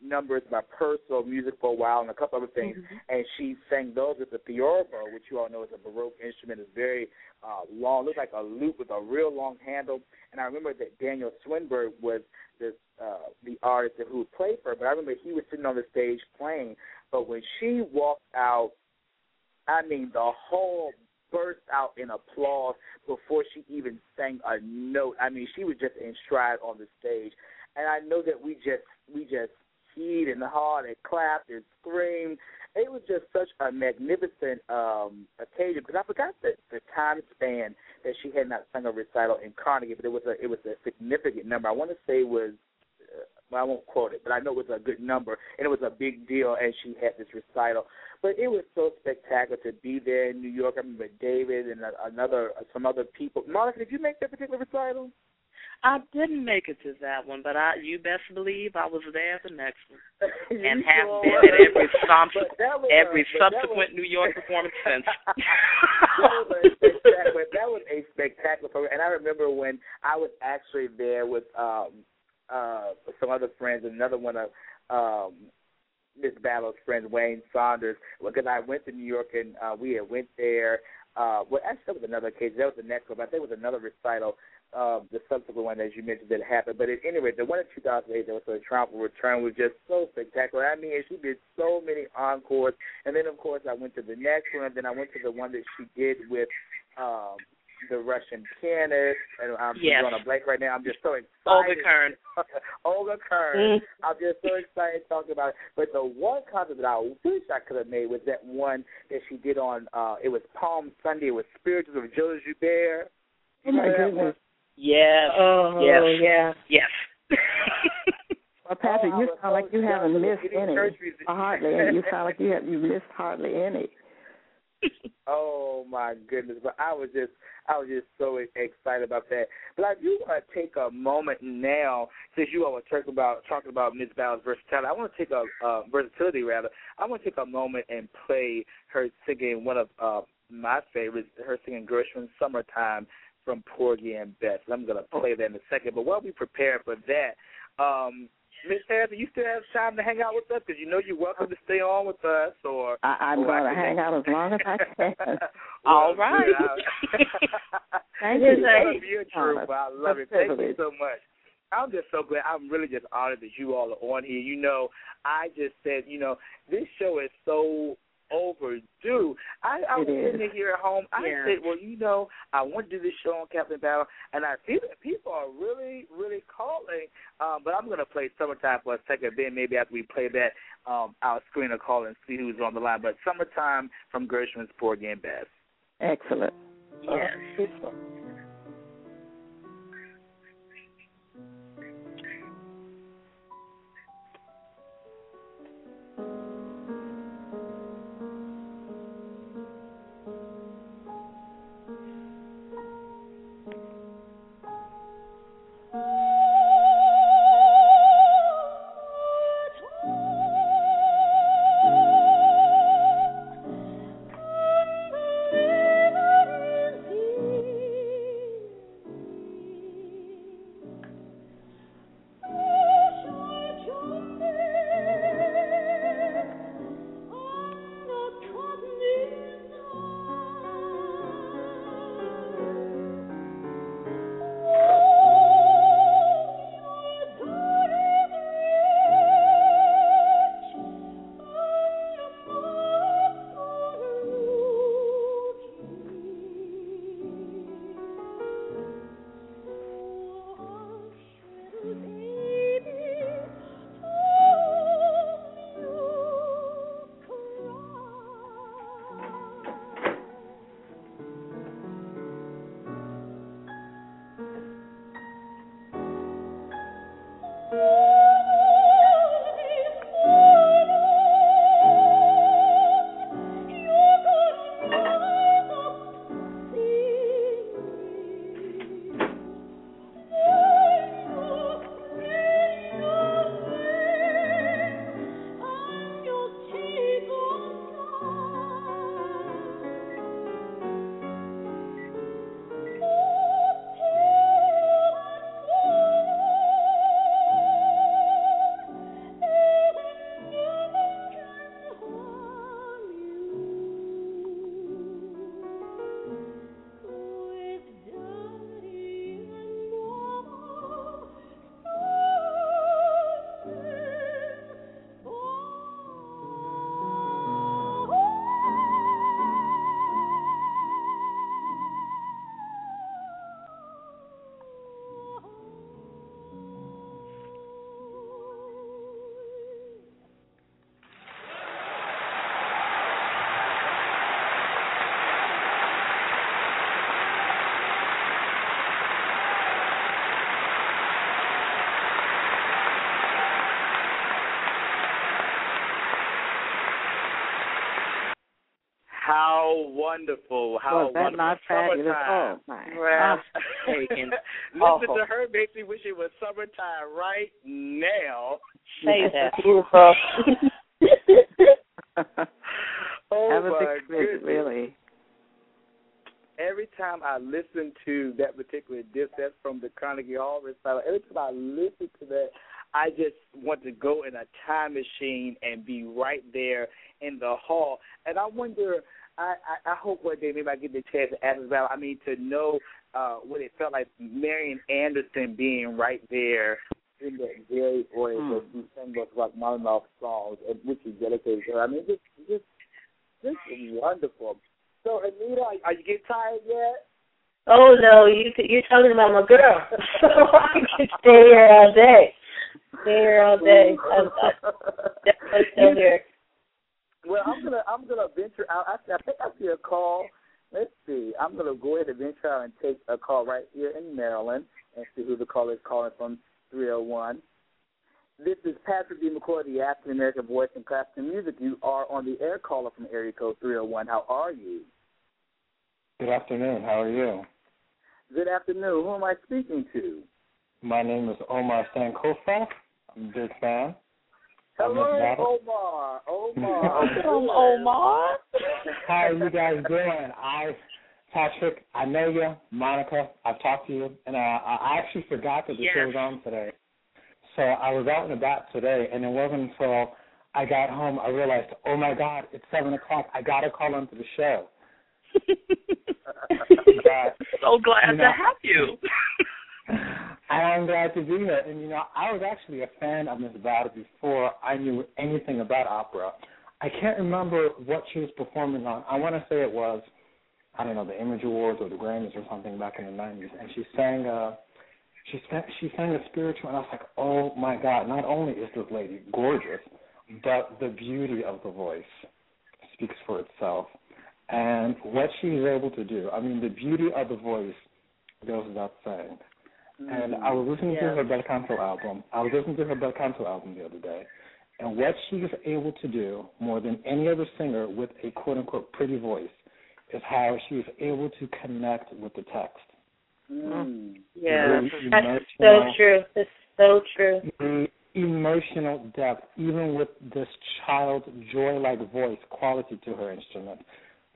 numbers by personal music for a while and a couple other things, mm-hmm. and she sang those with the theorbo, which you all know is a Baroque instrument. It's very uh, long, looks like a lute with a real long handle, and I remember that Daniel Swinburne was this, uh, the artist who played for her, but I remember he was sitting on the stage playing. But when she walked out, I mean, the whole burst out in applause before she even sang a note. I mean, she was just in stride on the stage. And I know that we just we just heaved and hawed and clapped and screamed. It was just such a magnificent um, occasion, because I forgot the, the time span that she had not sung a recital in Carnegie, but it was a, it was a significant number. I want to say it was, well, I won't quote it, but I know it was a good number, and it was a big deal, and she had this recital. But it was so spectacular to be there in New York. I remember David and another some other people. Monica, did you make that particular recital? I didn't make it to that one, but I, you best believe I was there at the next one, and have sure been at every, was, every subsequent was, New York performance since. That was a spectacular program, and I remember when I was actually there with um, – Uh, some other friends, another one of um, Miss Battle's friends, Wayne Saunders, because I went to New York and uh, we had went there. Uh, well, actually, that was another occasion. That was the next one, but I think it was another recital, uh, the subsequent one, as you mentioned, that happened. But at any rate, the one in two thousand eight that was a triumphal return was just so spectacular. I mean, she did so many encores. And then, of course, I went to the next one, and then I went to the one that she did with um, – the Russian pianist, and I'm yes. going to blank right now. I'm just so excited. Olga Kern. Olga Kern. I'm just so excited talking about it. But the one concert that I wish I could have made was that one that she did on, uh, it was Palm Sunday. It was Spirituals of Jules Joubert. Oh, my goodness. Yes. Oh, yes. Yeah. Yes. Well, Patrick, oh, you sound so like you haven't missed any. Hardly any. You sound like you have you missed hardly any. Oh my goodness! But I was just, I was just so excited about that. But I do want to take a moment now, since you all were talking about talking about Miz Battle's versatility. I want to take a uh, versatility rather. I want to take a moment and play her singing one of uh, my favorites, her singing Gershwin's "Summertime" from Porgy and Bess. I'm going to play that in a second. But while we prepare for that, um, Miz Harrison, you still have time to hang out with us, because you know you're welcome to stay on with us. Or I, I'm going to hang out as long as I can. All right. Thank you. You're true, but I love it. Thank you so much. I'm just so glad. I'm really just honored that you all are on here. You know, I just said, you know, this show is so overdue. I, I I was sitting here at home. I yeah. said, well, you know, I want to do this show on Kathleen Battle, and I people, people are really, really calling, um, but I'm going to play Summertime for a second, then maybe after we play that, um, I'll screen a call and see who's on the line. But Summertime from Gershwin's Poor Game Bass. Excellent. Yes. Uh, Wonderful. How was that wonderful. Not fabulous? Oh, my. Well, listen awful. To her makes me wish it was summertime right now. Say that. Beautiful. Oh, that was my goodness. Really. Every time I listen to that particular disc, that's from the Carnegie Hall recital, every time I listen to that, I just want to go in a time machine and be right there in the hall. And I wonder... I, I hope one day maybe I get the chance to ask about, I mean, to know uh, what it felt like Marian Anderson being right there in that very voice mm. that she sang those Rachmaninoff songs, which is dedicated to her. I mean, just, just, just wonderful. So, Anita, are, are you getting tired yet? Oh, no, you, you're talking about my girl. So I can stay here all day. Stay here all day. I'm, I'm definitely still here. Well, I'm gonna I'm gonna venture out. I, I think I see a call. Let's see. I'm gonna go ahead and venture out and take a call right here in Maryland and see who the caller is calling from three oh one. This is Patrick D. McCoy, the African American Voice in Classical Music. You are on the air, caller from area code three oh one. How are you? Good afternoon. How are you? Good afternoon. Who am I speaking to? My name is Omar Sankofa. I'm a big fan. Hello, Omar. Omar. Welcome, Omar. How are you guys doing? I, Patrick, I know you. Monica, I've talked to you. And I, I actually forgot that the yes. show was on today. So I was out and about today, and it wasn't until I got home I realized, oh, my God, it's seven o'clock. I got to call into the show. but, so glad you know, to have you. I am glad to be here. And, you know, I was actually a fan of Miz Battle before I knew anything about opera. I can't remember what she was performing on. I want to say it was, I don't know, the Image Awards or the Grammys or something back in the nineties. And she sang uh, she sang, she sang a spiritual, and I was like, oh, my God, not only is this lady gorgeous, but the beauty of the voice speaks for itself. And what she was able to do, I mean, the beauty of the voice goes without saying. Mm, and I was listening yeah. to her Bel Canto album. I was listening to her Bel Canto album the other day. And what she was able to do more than any other singer with a quote-unquote pretty voice is how she was able to connect with the text. Mm. Yeah, the that's so true. That's so true. The emotional depth, even with this child joy-like voice quality to her instrument,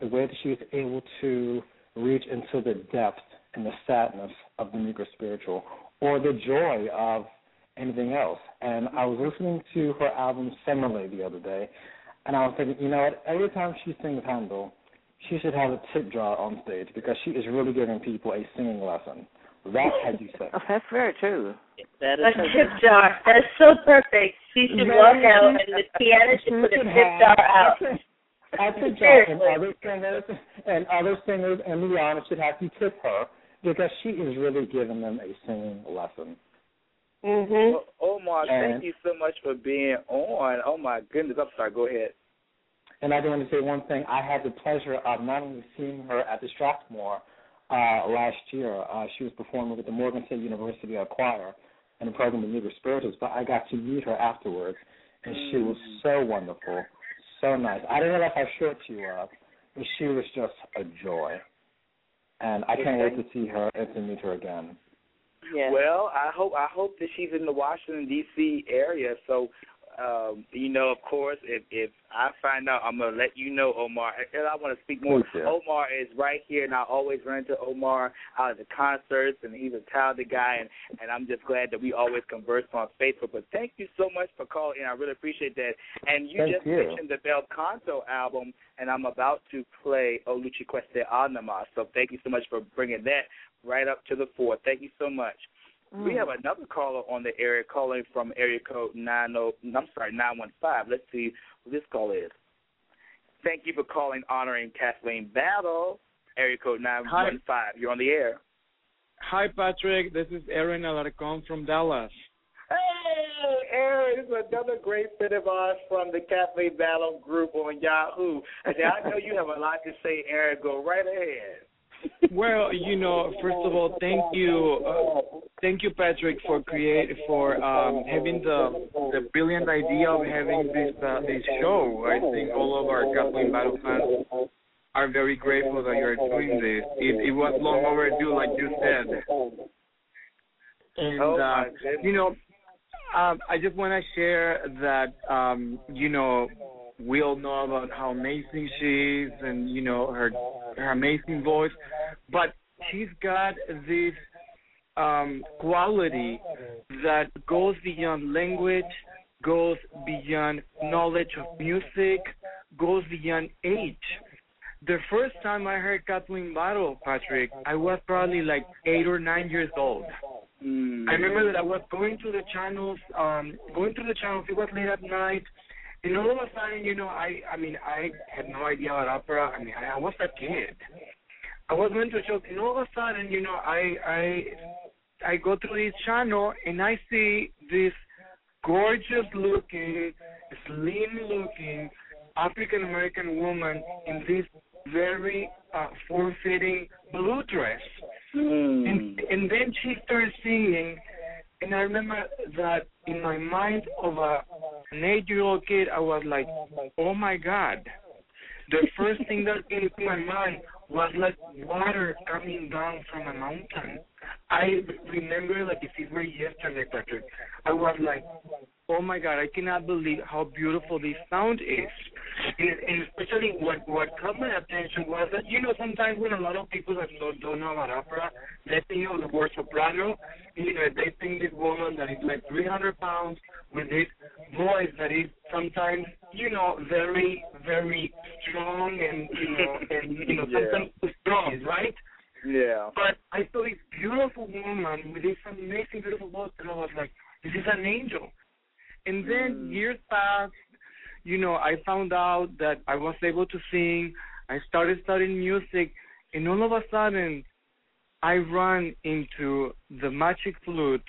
the way that she was able to reach into the depth and the sadness of the meager spiritual or the joy of anything else. And I was listening to her album Seminole the other day, and I was thinking, you know what, every time she sings Handel, she should have a tip jar on stage because she is really giving people a singing lesson. That had you said. Oh, that's very true. That is a so tip true. Jar. That's so perfect. She should walk out and the piano should put a tip jar out. At the jar, and other singers and other singers and Leona should have to tip her because she is really giving them a singing lesson. Mm-hmm. Well, Omar, and thank you so much for being on. Oh, my goodness. I'm sorry. Go ahead. And I do want to say one thing. I had the pleasure of not only seeing her at the Strathmore uh, last year. Uh, she was performing with the Morgan State University Choir in a program of Negro Spirituals, but I got to meet her afterwards, and mm. she was so wonderful, so nice. I don't know if I showed you up, but she was just a joy. And I can't wait to see her and to meet her again. Yeah. Well, I hope I hope that she's in the Washington, D C area. So, um, you know, of course, if, if I find out, I'm going to let you know, Omar. And I want to speak more. Okay. Omar is right here, and I always run into Omar out at the concerts, and he's a talented guy, and, and I'm just glad that we always converse on Facebook. But thank you so much for calling in. I really appreciate that. And you thank just you. mentioned the Bel Canto album, and I'm about to play O Luci Queste Anima. So thank you so much for bringing that right up to the fore. Thank you so much. Mm. We have another caller on the area calling from area code nine oh. I'm sorry, nine one five. Let's see who this call is. Thank you for calling, honoring Kathleen Battle. Area code nine one five. You're on the air. Hi, Patrick. This is Erin Alarcon from Dallas. Hey, Erin, this is another great friend of ours from the Kathleen Battle group on Yahoo. Now, I know you have a lot to say, Erin. Go right ahead. Well, you know, first of all, thank you, uh, thank you, Patrick, for create for um, having the the brilliant idea of having this uh, this show. I think all of our Kathleen Battle fans are very grateful that you are doing this. It, it was long overdue, like you said. And uh, you know, um, I just want to share that um, you know. We all know about how amazing she is and, you know, her her amazing voice. But she's got this um, quality that goes beyond language, goes beyond knowledge of music, goes beyond age. The first time I heard Kathleen Battle, Patrick, I was probably like eight or nine years old. Mm. I remember that I was going to the channels, um, going to the channels, it was late at night. And all of a sudden, you know, I, I mean, I had no idea about opera. I mean, I, I was a kid. I was going to a show, and all of a sudden, you know, I, I, I go through this channel, and I see this gorgeous-looking, slim-looking African-American woman in this very uh, form-fitting blue dress. Mm. And, and then she started singing, and I remember that in my mind of a, an eight-year-old kid, I was like, oh, my God. The first thing that came to my mind was like water coming down from a mountain. I remember like if it were yesterday, Patrick. I was like, oh, my God, I cannot believe how beautiful this sound is. And, and especially what, what caught my attention was that, you know, sometimes when a lot of people that don't, don't know about opera, they think of the word soprano. You know, they think this woman that is like three hundred pounds with this voice that is sometimes, you know, very, very strong and, you know, and, you know, yeah. sometimes too strong, right? Yeah. But I saw this beautiful woman with this amazing, beautiful voice, and I was like, this is an angel. And then years passed. you know, I found out that I was able to sing. I started studying music, and all of a sudden, I ran into the Magic Flute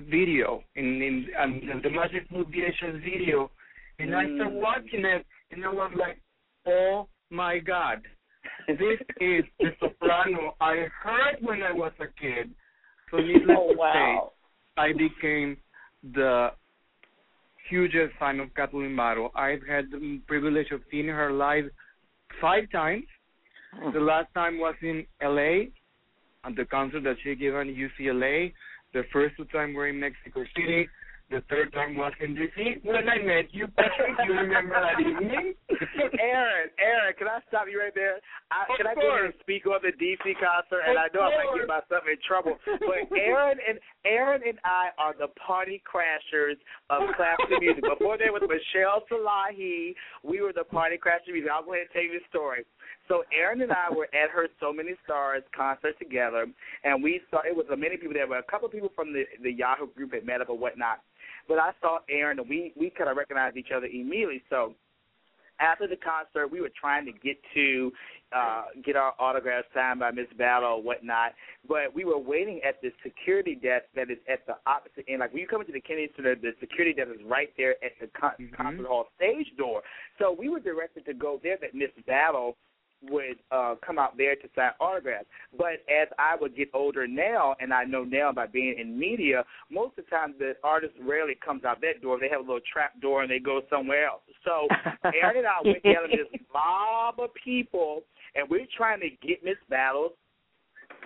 video, and, and, and the Magic Flute V H S video, and I started watching it, and I was like, oh, my God, this is the soprano I heard when I was a kid. So needless oh, wow. to say, I became the hugest fan of Kathleen Battle. I've had the privilege of seeing her live five times. Oh. The last time was in L A at the concert that she gave at U C L A. The first two times were in Mexico City. The third time was in D C when I met you, Patrick. You remember that evening? Erin, Erin, can I stop you right there? I, can course. I go and speak on the D C concert? And of I know course. I might get myself in trouble. But Erin and Erin and I are the party crashers of classical music. Before there was Michelle Salahi, we were the party crashers of music. I'll go ahead and tell you the story. So Erin and I were at her So Many Stars concert together, and we saw it was many people there. Were a couple of people from the, the Yahoo group had met up or whatnot. But I saw Erin, and we, we kind of recognized each other immediately. So after the concert, we were trying to get to uh, get our autographs signed by Miss Battle or whatnot. But we were waiting at the security desk that is at the opposite end. Like, when you come into the Kennedy Center, the security desk is right there at the con- mm-hmm. concert hall stage door. So we were directed to go there that Miss Battle would uh, come out there to sign autographs. But as I would get older now, and I know now by being in media, most of the time the artist rarely comes out that door. They have a little trap door, and they go somewhere else. So Erin and I went down to this mob of people, and we're trying to get Miss Battle's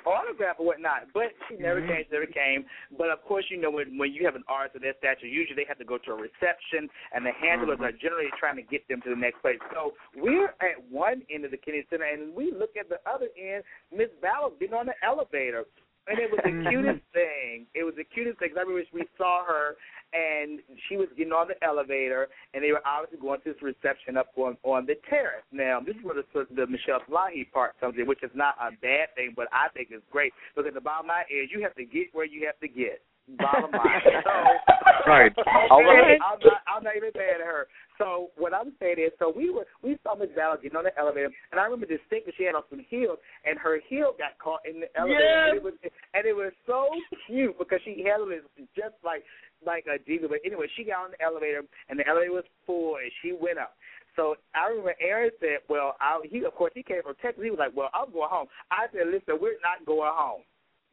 autograph or whatnot, but she never mm-hmm. came, she never came. But, of course, you know, when, when you have an artist of that stature, usually they have to go to a reception, and the handlers mm-hmm. are generally trying to get them to the next place. So we're at one end of the Kennedy Center, and we look at the other end, Miss Ballard getting on the elevator. And it was the cutest thing. It was the cutest thing. I remember we saw her, and she was getting on the elevator, and they were obviously going to this reception up on, on the terrace. Now, this is where the, the Michelle Flahy part comes in, which is not a bad thing, but I think it's great. Because the bottom line is you have to get where you have to get. Bottom line. So, right. All right. I'm not, I'm not even mad at her. So what I'm saying is, so we were we saw Miss Battle getting on the elevator, and I remember distinctly she had on some heels, and her heel got caught in the elevator, yes. and, it was, and it was so cute because she handled it just like like a diva. But anyway, she got on the elevator, and the elevator was full, and she went up. So I remember Erin said, "Well, I, he of course he came from Texas. He was like, well, I'm going home." I said, "Listen, we're not going home."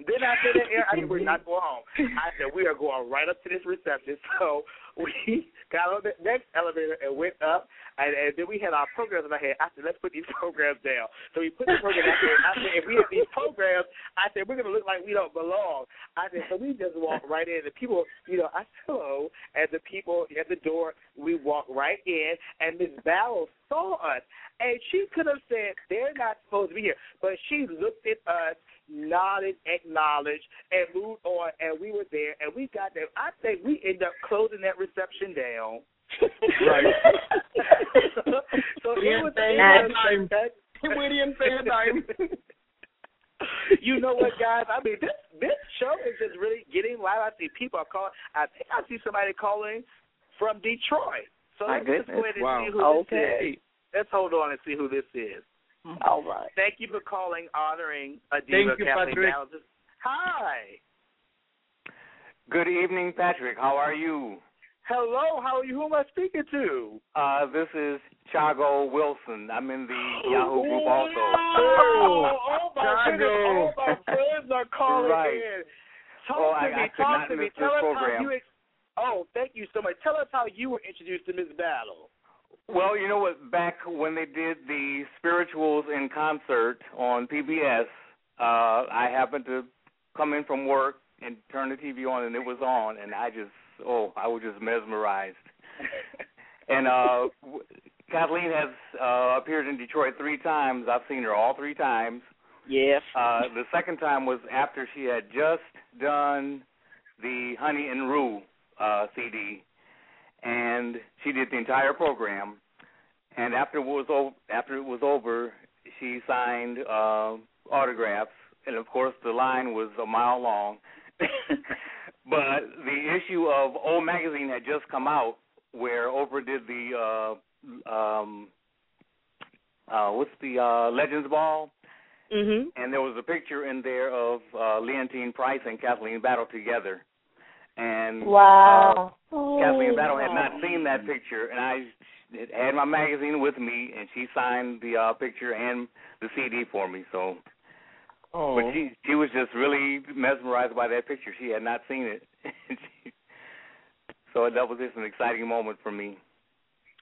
Then I said, I said, we're not going home. I said, we are going right up to this reception. So we got on the next elevator and went up, and, and then we had our programs in our head. I said, let's put these programs down. So we put the programs out there, and I said, if we have these programs, I said, we're going to look like we don't belong. I said, so we just walked right in. The people, you know, I said, hello, and the people at the door, we walked right in, and Miss Battle saw us, and she could have said, they're not supposed to be here, but she looked at us, nodded, acknowledged, and moved on, and we were there, and we got there. I think we ended up closing that reception down. Right. So it was time. Witty time. You know what, guys? I mean, this this show is just really getting live. I see people are calling. I think I see somebody calling from Detroit. So let's just go ahead and wow. see who okay. this is. Let's hold on and see who this is. All right. Thank you for calling, honoring a diva, Kathleen Battle. Hi. Good evening, Patrick. How are you? Hello. How are you? Who am I speaking to? Uh, this is Chago Wilson. I'm in the Yahoo group also. Oh, oh my Chago. Goodness. All my friends are calling right. in. Talk oh, to I, me. I Talk to me. Tell us program. How you ex- Oh, thank you so much. Tell us how you were introduced to Miz Battle. Well, you know what, back when they did the Spirituals in Concert on P B S, uh, I happened to come in from work and turn the T V on, and it was on, and I just, oh, I was just mesmerized. And uh, Kathleen has uh, appeared in Detroit three times. I've seen her all three times. Yes. Uh, the second time was after she had just done the Honey and Rue uh, C D. And she did the entire program. And after it was over, after it was over, she signed uh, autographs. And, of course, the line was a mile long. But the issue of Old Magazine had just come out where Oprah did the uh, um, uh, what's the uh, Legends Ball, mm-hmm. and there was a picture in there of uh, Leontine Price and Kathleen Battle together. And wow. uh, oh, Kathleen Battle had not seen that picture, and I had my magazine with me, and she signed the uh, picture and the C D for me. So, oh. but she she was just really mesmerized by that picture. She had not seen it, so that was just an exciting moment for me.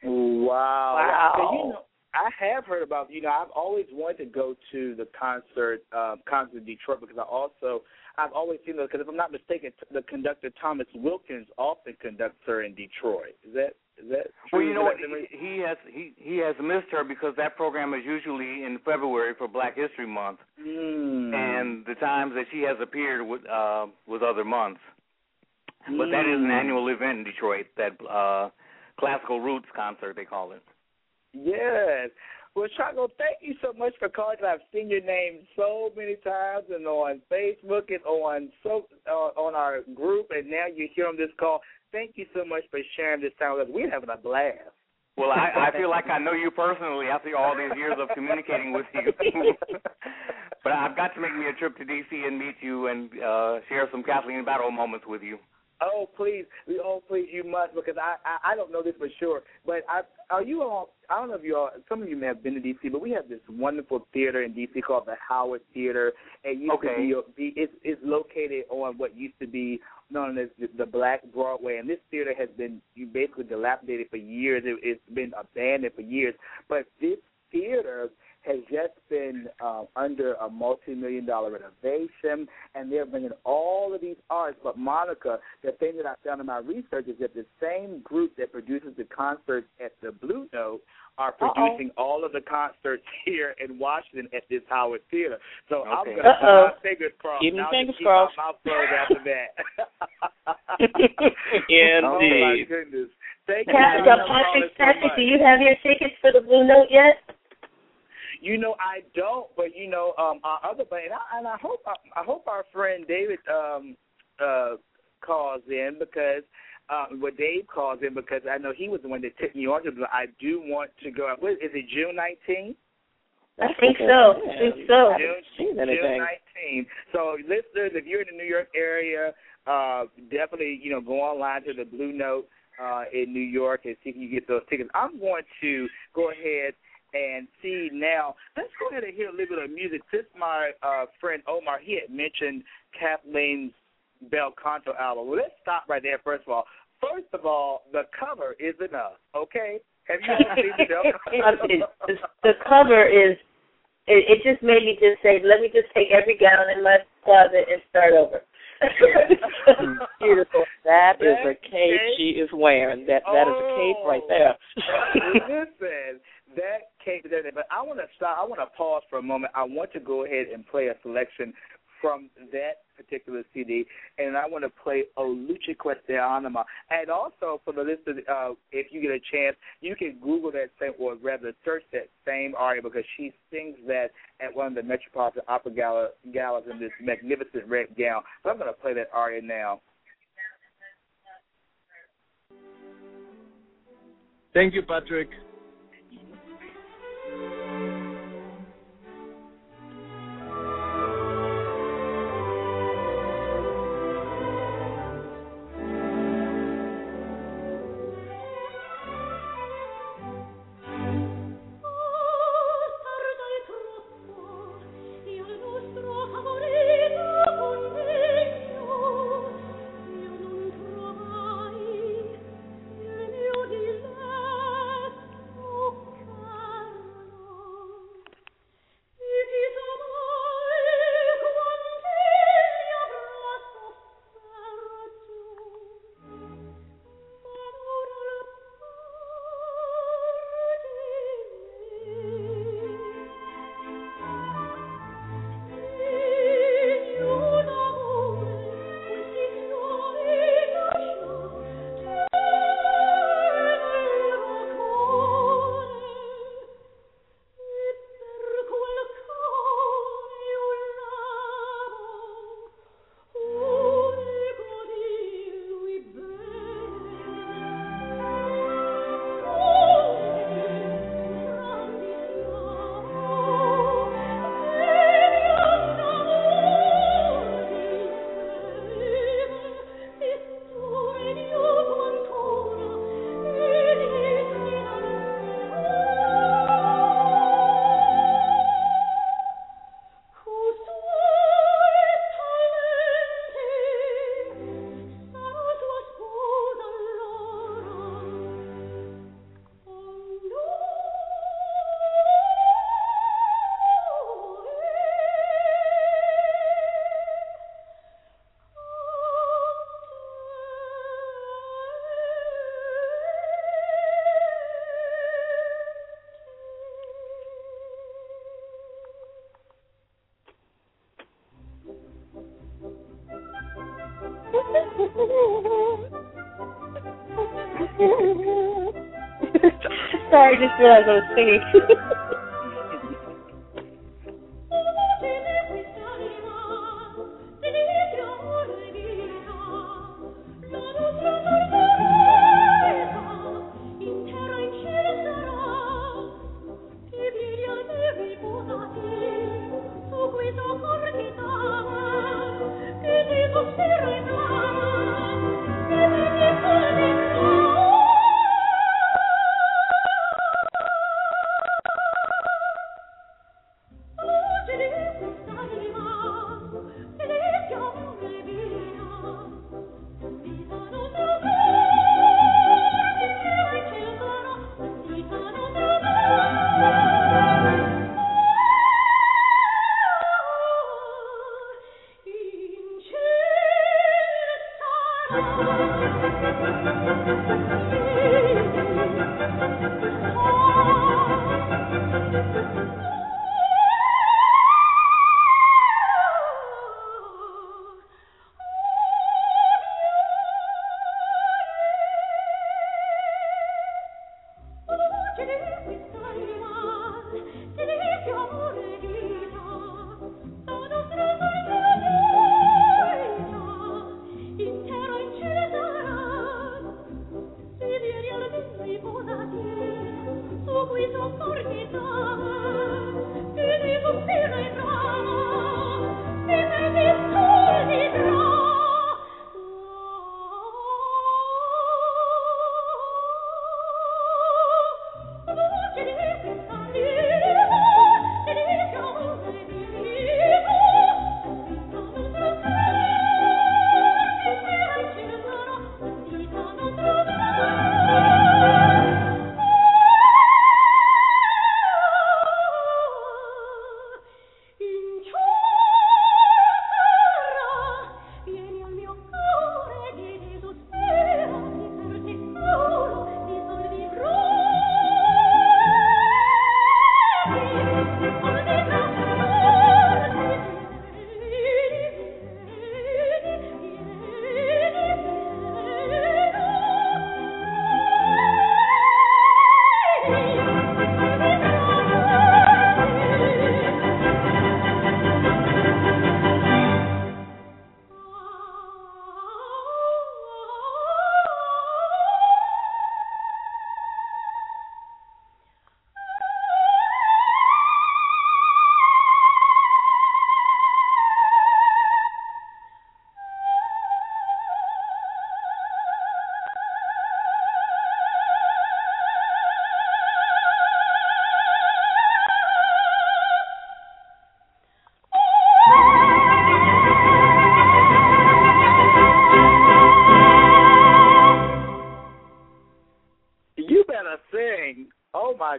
Wow! Wow! So, you know, I have heard about, you know, I've always wanted to go to the concert, uh, concert in Detroit, because I also, I've always seen those, because if I'm not mistaken, the conductor Thomas Wilkins often conducts her in Detroit. Is that, is that true? Well, you know what, he, he has he, he has missed her because that program is usually in February for Black History Month, mm. and the times that she has appeared with, uh, with other months. But mm. that is an annual event in Detroit, that uh, Classical Roots concert, they call it. Yes. Well, Chaco, thank you so much for calling. I've seen your name so many times, and on Facebook and on so uh, on our group, and now you're here on this call. Thank you so much for sharing this time with us. We're having a blast. Well, I, I feel like I know you personally after all these years of communicating with you. But I've got to make me a trip to D C and meet you and uh, share some Kathleen Battle moments with you. Oh, please. Oh, please, you must, because I, I, I don't know this for sure, but I, are you all, I don't know if you all, some of you may have been to D C, but we have this wonderful theater in D C called the Howard Theater, and used okay. to be, it's, it's located on what used to be known as the Black Broadway, and this theater has been basically dilapidated for years. It, it's been abandoned for years, but this theater has just been uh, under a multi-million dollar renovation, and they're bringing all of these artists. But, Monica, the thing that I found in my research is that the same group that produces the concerts at the Blue Note are producing Uh-oh. all of the concerts here in Washington at this Howard Theater. So okay. I'm going to put my fingers crossed. Give me fingers crossed. I'll keep my mouth closed after that. Indeed. Oh, my goodness. Thank you. Patrick, Patrick, do you have your tickets for the Blue Note yet? You know, I don't, but, you know, um, our other – and I, and I hope I, I hope our friend David um, uh, calls in because uh, – well, Dave calls in because I know he was the one that took me on to, but I do want to go out. What, is it June nineteenth? I think so. I think so. June, June nineteenth. So, listeners, if you're in the New York area, uh, definitely, you know, go online to the Blue Note uh, in New York and see if you get those tickets. I'm going to go ahead – and see now, let's go ahead and hear a little bit of music. Since my uh, friend Omar, he had mentioned Kathleen's Bel Canto album. Well, let's stop right there, first of all. First of all, the cover is enough, okay? Have you ever seen the cover? The cover is, it, it just made me just say, let me just take every gown in my closet and start over. Beautiful. That is a cape she is wearing. That That oh, is a cape right there. Listen, that cape is everything. But I want to stop. I want to pause for a moment. I want to go ahead and play a selection from that particular C D, and I want to play O Luce Questa Anima. And also, for the listeners, uh, if you get a chance, you can Google that same, or rather search that same aria, because she sings that at one of the Metropolitan Opera gala, galas in this magnificent red gown. So I'm going to play that aria now. Thank you, Patrick. Sorry, I just realized I was singing.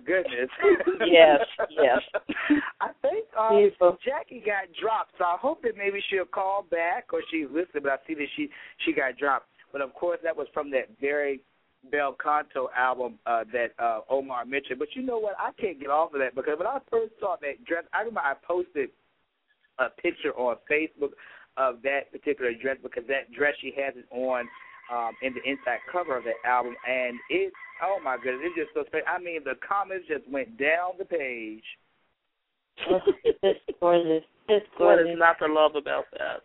Goodness. Yes, yes. I think um, Jackie got dropped, so I hope that maybe she'll call back or she's listening, but I see that she, she got dropped. But, of course, that was from that very Bel Canto album uh, that uh, Omar mentioned. But you know what? I can't get off of that because when I first saw that dress, I remember I posted a picture on Facebook of that particular dress because that dress she has it on um, in the inside cover of that album, and it's oh, my goodness, it's just so special. I mean, the comments just went down the page. It's gorgeous. It's gorgeous. What is not to love about that?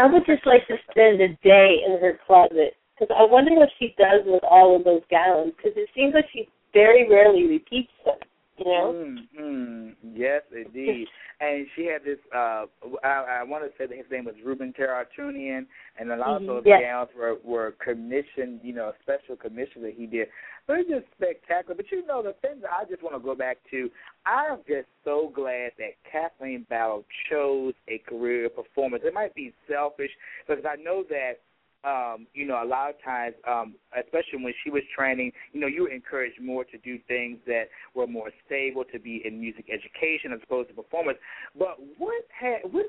I would just like to spend a day in her closet because I wonder what she does with all of those gowns because it seems like she very rarely repeats them, you know? Mm-hmm. Yes, indeed. And she had this, uh, I, I want to say that his name was Ruben Tarantunian, and a lot mm-hmm. of those yes. gowns were, were commissioned, you know, a special commission that he did. But it's just spectacular. But, you know, the thing that I just want to go back to, I'm just so glad that Kathleen Battle chose a career performance. It might be selfish because I know that, Um, you know, a lot of times, um, especially when she was training, you know, you were encouraged more to do things that were more stable, to be in music education as opposed to performance. But what had, what,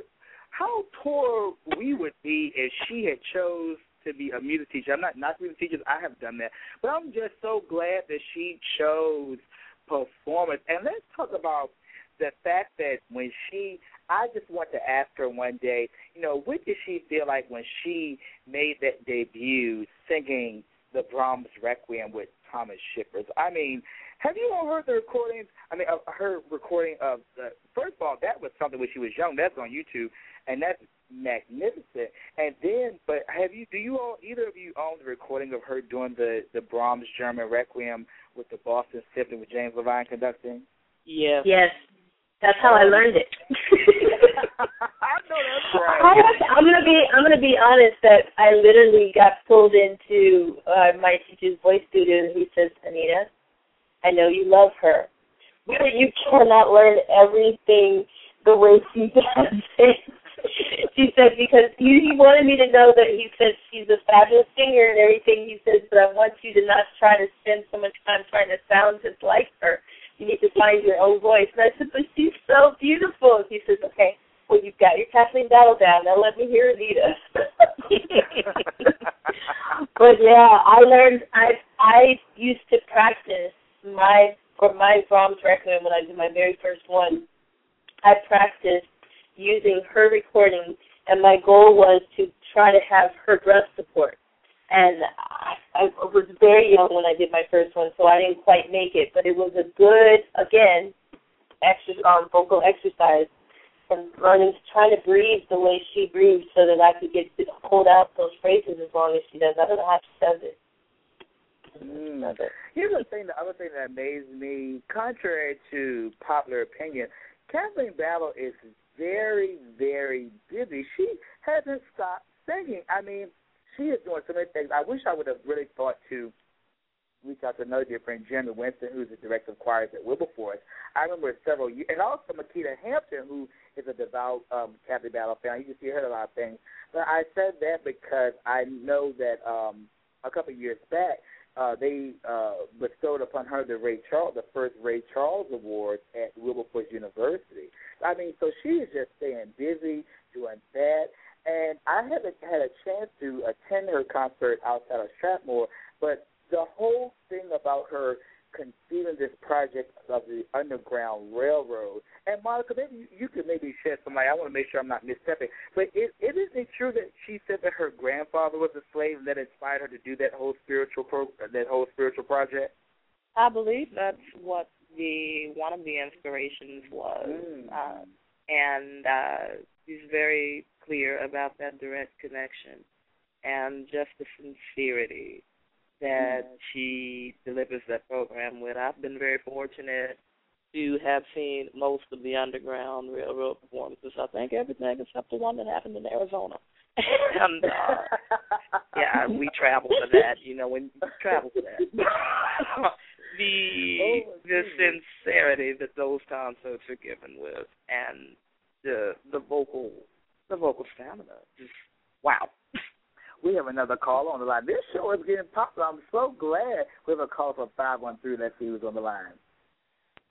how poor we would be if she had chose to be a music teacher. I'm not not music teachers. I have done that, but I'm just so glad that she chose performance. And let's talk about the fact that when she, I just want to ask her one day, you know, what did she feel like when she made that debut singing the Brahms Requiem with Thomas Shippers? I mean, have you all heard the recordings? I mean, uh, her recording of the, first of all, that was something when she was young. That's on YouTube, and that's magnificent. And then, but have you, do you all, either of you own the recording of her doing the, the Brahms German Requiem with the Boston Symphony with James Levine conducting? Yes. Yes. That's how I learned it. I know that's right. I have to, I'm gonna be I'm gonna be honest that I literally got pulled into uh, my teacher's voice studio, and he says, "Anita, I know you love her, but you cannot learn everything the way she does it." She said, because he, he wanted me to know that, he said, she's a fabulous singer and everything. He says, but I want you to not try to spend so much time trying to sound just like her. You need to find your own voice. And I said, but she's so beautiful. And he says, okay, well, you've got your Kathleen Battle down. Now let me hear Anita. But, yeah, I learned, I I used to practice my, for my Brahms Requiem when I did my very first one. I practiced using her recording, and my goal was to try to have her breast support. And I, I was very young when I did my first one, so I didn't quite make it. But it was a good, again, exercise, um, vocal exercise, and learning to try to breathe the way she breathes so that I could get to hold out those phrases as long as she does. I don't know how she does it. Mm. Here's the thing, the other thing that amazed me, contrary to popular opinion, Kathleen Battle is very, very busy. She hasn't stopped singing. I mean, she is doing so many things. I wish I would have really thought to reach out to another dear friend, Jeremy Winston, who's the director of choirs at Wilberforce. I remember several years, and also Makita Hampton, who is a devout um, Kathleen Battle fan. You can see her in a lot of things. But I said that because I know that um, a couple of years back, Uh, they uh, bestowed upon her the Ray Charles, the first Ray Charles Award at Wilberforce University. I mean, so she is just staying busy, doing that. And I haven't had a chance to attend her concert outside of Strathmore, but the whole thing about her conceiving this project of the Underground Railroad, and Monica, maybe you, you could maybe shed some light. I want to make sure I'm not misstepping, but it, it isn't true that she said that her grandfather was a slave and that inspired her to do that whole spiritual pro, that whole spiritual project? I believe that's what the one of the inspirations was, mm. uh, and uh, she's very clear about that direct connection and just the sincerity that she delivers that program with. I've been very fortunate to have seen most of the Underground Railroad performances. I think everything except the one that happened in Arizona. And, uh, yeah, we travel for that. You know, when you travel for that. the, the sincerity that those concerts are given with, and the the vocal the vocal stamina. Just wow. We have another call on the line. This show is getting popular. I'm so glad we have a call from five one three. Let's see who's on the line.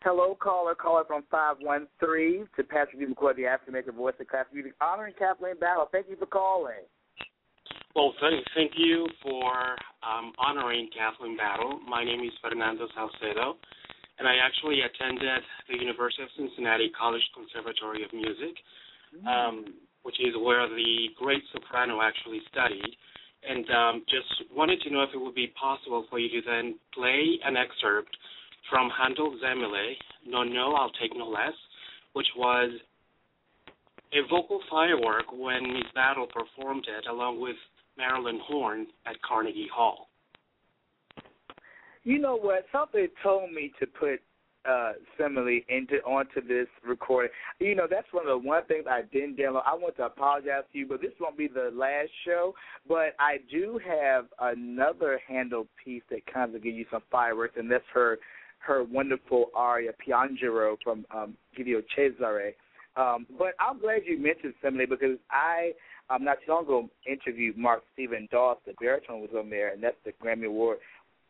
Hello, caller. Caller from five one three to Patrick D. McCoy, the African-American voice of classical music, honoring Kathleen Battle. Thank you for calling. Well, thank, thank you for um, honoring Kathleen Battle. My name is Fernando Salcedo, and I actually attended the University of Cincinnati College Conservatory of Music. Mm. Um which is where the great soprano actually studied, and um, just wanted to know if it would be possible for you to then play an excerpt from Handel's Zemile, No, No, I'll Take No Less, which was a vocal firework when Miz Battle performed it, along with Marilyn Horne at Carnegie Hall. You know what? Somebody told me to put Uh, simile into onto this recording. You know, that's one of the one things I didn't download. I want to apologize to you, but this won't be the last show. But I do have another Handel piece that kind of gives you some fireworks, and that's her her wonderful aria Piangero from um, Giulio Cesare. Um, but I'm glad you mentioned simile, because I um, not too long ago interviewed Mark Stephen Doss, the baritone was on there, and that's the Grammy Award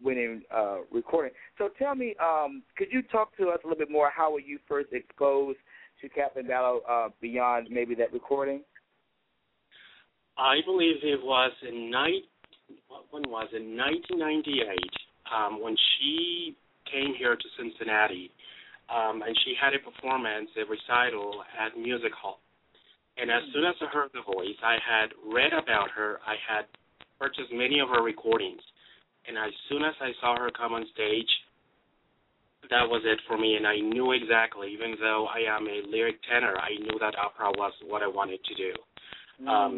winning uh, recording. So tell me, um, could you talk to us a little bit more? How were you first exposed to Kathleen Battle uh, beyond maybe that recording? I believe it was in night. When was it? nineteen ninety-eight, um, when she came here to Cincinnati. um, and she had a performance, a recital at Music Hall. And as soon as I heard the voice, I had read about her. I had purchased many of her recordings. And as soon as I saw her come on stage, that was it for me, and I knew exactly, even though I am a lyric tenor, I knew that opera was what I wanted to do. Mm. Um,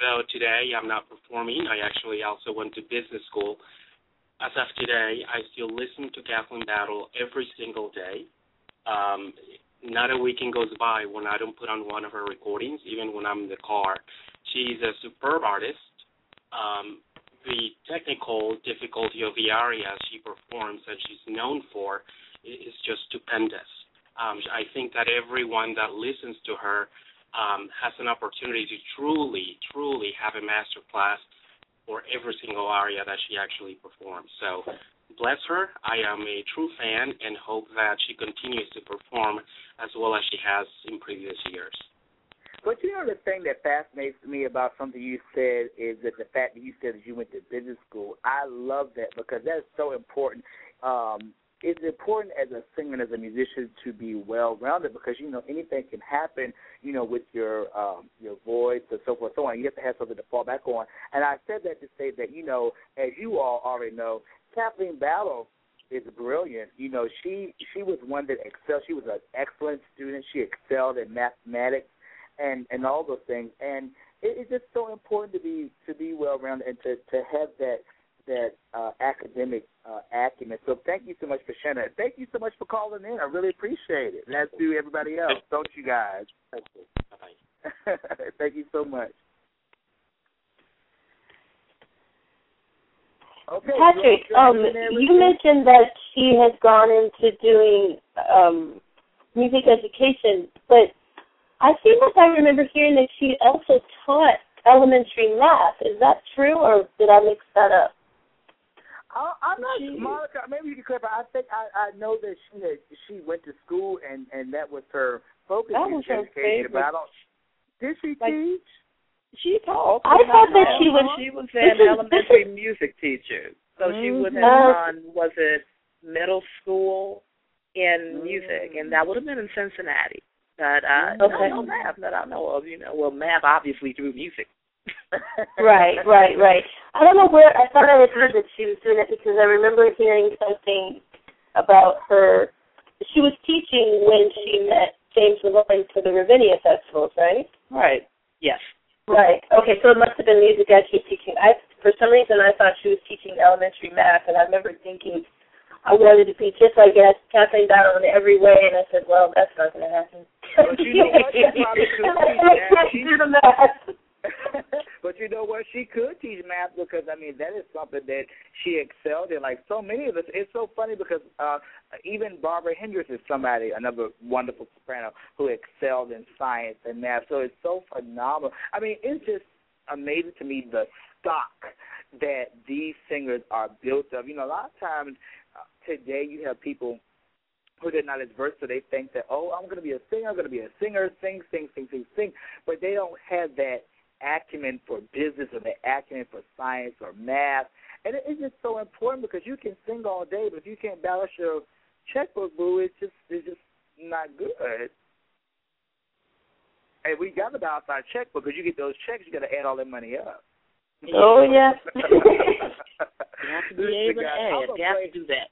though today I'm not performing, I actually also went to business school. As of today, I still listen to Kathleen Battle every single day. Um, not a weekend goes by when I don't put on one of her recordings, even when I'm in the car. She's a superb artist. Um, The technical difficulty of the arias she performs and she's known for is just stupendous. Um, I think that everyone that listens to her um, has an opportunity to truly, truly have a master class for every single aria that she actually performs. So bless her. I am a true fan and hope that she continues to perform as well as she has in previous years. But you know, the thing that fascinates me about something you said is that the fact that you said that you went to business school. I love that because that is so important. Um, it's important as a singer and as a musician to be well-rounded because, you know, anything can happen, you know, with your um, your voice and so forth and so on. You have to have something to fall back on. And I said that to say that, you know, as you all already know, Kathleen Battle is brilliant. You know, she, she was one that excelled. She was an excellent student. She excelled in mathematics. And, and all those things, and it, it's just so important to be to be well-rounded and to, to have that that uh, academic uh, acumen. So thank you so much for sharing that. Thank you so much for calling in. I really appreciate it. That's to everybody else, don't you guys? Thank you. Thank you so much. Okay, Patrick, you, um, you mentioned that she has gone into doing um, music education, but I think if I remember hearing that she also taught elementary math. Is that true, or did I mix that up? I, I'm not, she, Monica, maybe you can clarify. I think I, I know that she had, she went to school, and, and that was her focus in education, but I don't, did she like, teach? She taught. I thought that she was. She was an is, elementary is, music teacher, so mm-hmm. she would have gone, was it middle school in mm. music, and that would have been in Cincinnati. But uh, okay. no, no math that I know of, you know. Well, math obviously through music. right, right, right. I don't know where, I thought I had heard that she was doing it because I remember hearing something about her. She was teaching when she met James Malloy for the Ravinia Festivals, right? Right, yes. Right, okay, so it must have been music that she was teaching. I, for some reason, I thought she was teaching elementary math, and I remember thinking, I wanted to be just like Kathleen Battle in every way, and I said, well, that's not going to happen. But you know what? She could teach math. But you know what? She could teach math because, I mean, that is something that she excelled in. Like so many of us, it's so funny because uh, even Barbara Hendricks is somebody, another wonderful soprano, who excelled in science and math. So it's so phenomenal. I mean, it's just amazing to me the stock that these singers are built of. You know, a lot of times today you have people who they're not as versed, so they think that, oh, I'm going to be a singer, I'm going to be a singer, sing, sing, sing, sing, sing, but they don't have that acumen for business or the acumen for science or math, and it's just so important because you can sing all day, but if you can't balance your checkbook, boo, it's just, it's just not good. And we got to balance our checkbook because you get those checks, you got to add all that money up. Oh, yeah. You have to be able to add. You have to do that.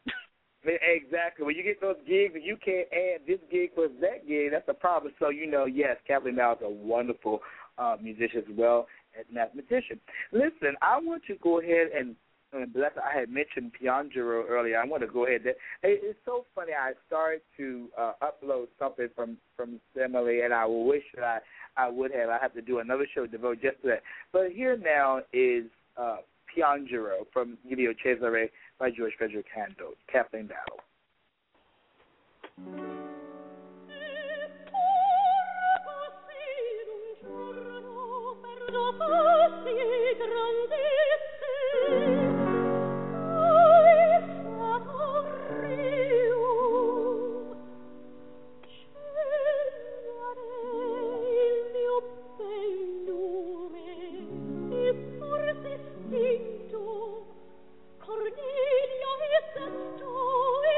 Exactly. When you get those gigs and you can't add this gig plus that gig, that's a problem. So, you know, yes, Kathleen Bowles is a wonderful uh, musician as well as mathematician. Listen, I want to go ahead and, and I had mentioned Pianjaro earlier. I want to go ahead. That, it, it's so funny. I started to uh, upload something from, from Simile, and I wish that I, I would have. I have to do another show devoted just to that. But here now is uh, Pianjaro from Giulio Cesare by George Frederick Handel, Kathleen Battle. Mm-hmm. Cornelia is a story.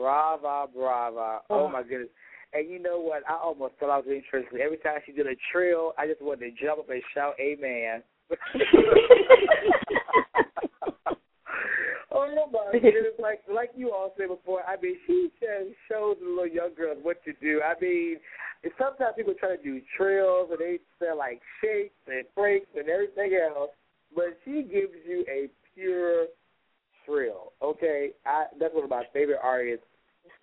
Brava, brava. Oh, my goodness. And you know what? I almost fell out of the interest. Every time she did a trill, I just wanted to jump up and shout, amen. Oh, my goodness. Like, like you all said before, I mean, she just shows the little young girls what to do. I mean, sometimes people try to do trills, and they sell, like, shakes and breaks and everything else, but she gives you a pure thrill. Okay, I, that's one of my favorite artists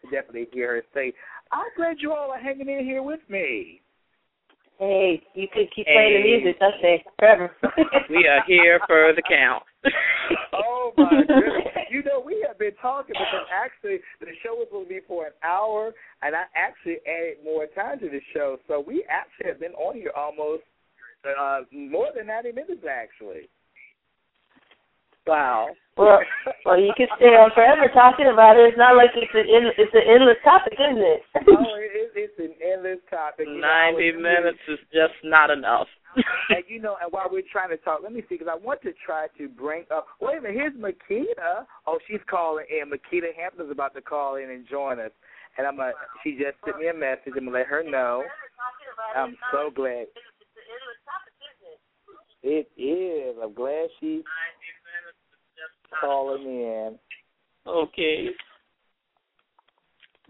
to definitely hear her say. I'm glad you all are hanging in here with me. Hey, you can keep hey. playing the music, I say, forever. We are here for the count. Oh, my goodness. You know, we have been talking because actually the show was going to be for an hour, and I actually added more time to the show. So we actually have been on here almost uh, more than ninety minutes, actually. Wow. Well, well, you can stay on forever talking about it. It's not like it's an end, it's an endless topic, isn't it? Oh, it, it's an endless topic. You Ninety know, minutes is just not enough. And you know, and while we're trying to talk, let me see because I want to try to bring up. Wait a minute, here's Makita. Oh, she's calling in. Makita Hampton's about to call in and join us. And I'm a. She just sent me a message. I'm gonna let her know. I'm so glad. It is. I'm glad she. Calling in. Okay.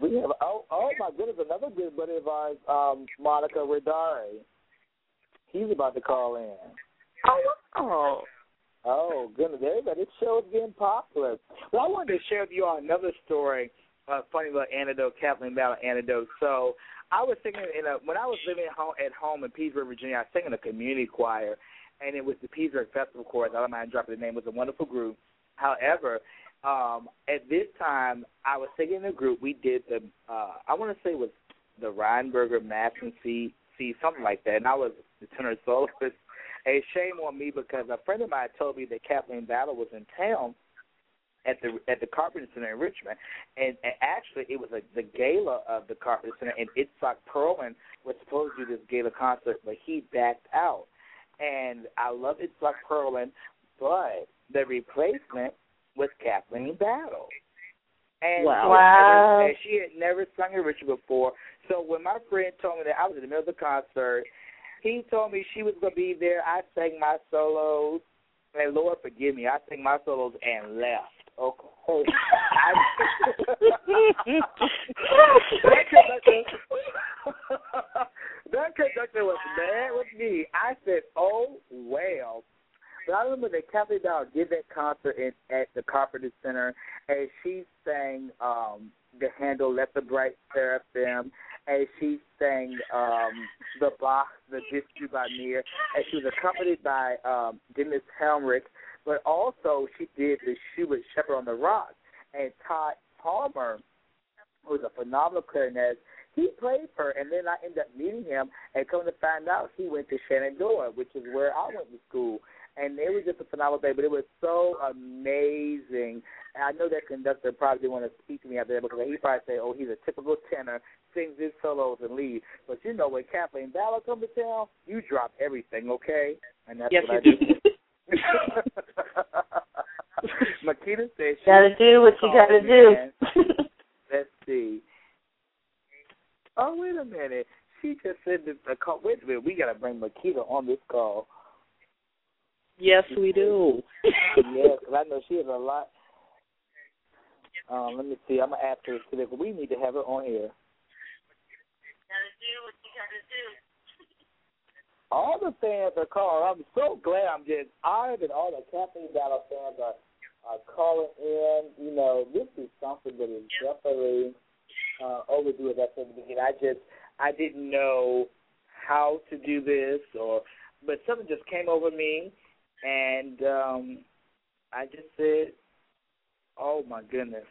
We have, oh, oh my goodness, another good buddy of ours, um, Monica Redari. He's about to call in. Oh, wow. Oh, goodness, everybody, this show is getting popular. Well, I wanted to share with you all another story, a funny little anecdote, Kathleen Battle anecdote. So I was singing, in a, when I was living at home, at home in Petersburg, Virginia, I was singing in a community choir, and it was the Petersburg Festival Chorus. I don't mind dropping the name. It was a wonderful group. However, Um, at this time, I was singing in a group. We did the, uh, I want to say it was the Rheinberger Mass and C, C, something like that, and I was the tenor soloist. A shame on me because a friend of mine told me that Kathleen Battle was in town at the at the Carpenter Center in Richmond, and, and actually it was a, the gala of the Carpenter Center, and Itzhak Perlman was supposed to do this gala concert, but he backed out. And I love Itzhak Perlman, but the replacement was Kathleen Battle. And, wow. she, and, and she had never sung in Richmond before. So when my friend told me that I was in the middle of the concert, he told me she was going to be there. I sang my solos. And Lord forgive me, I sang my solos and left. Okay. That conductor, that conductor was mad with me. I said, oh, well. But I remember that Kathleen Battle did that concert in, at the Carpenter Center, and she sang um, the Handel's Let the Bright Seraphim, and she sang um, the Bach, the Disque by Mir, and she was accompanied by um, Dennis Helmrich, but also she did the Schubert Shepherd on the Rock, and Todd Palmer, who was a phenomenal clarinet, he played her, and then I ended up meeting him, and come to find out he went to Shenandoah, which is where I went to school. And it was just a phenomenal day, but it was so amazing. And I know that conductor probably didn't want to speak to me out there because he probably said, oh, he's a typical tenor, sings his solos and leaves. But you know, when Kathleen Battle comes to town, you drop everything, okay? And that's yes, what I do. Makita said she gotta do what you gotta do. Let's see. Oh, wait a minute. She just said that the call. Wait a minute. We gotta bring Makita on this call. Yes, we do. Yes, because I know she has a lot. Um, let me see. I'm going to ask her today, but we need to have her on here. Gotta do what you gotta do. All the fans are calling. I'm so glad I'm getting honored, and all the Kathleen Battle fans are, are calling in. You know, this is something that is yep. definitely uh, overdue, as I said at the beginning. I just, I didn't know how to do this, or but something just came over me. And um, I just said, oh, my goodness.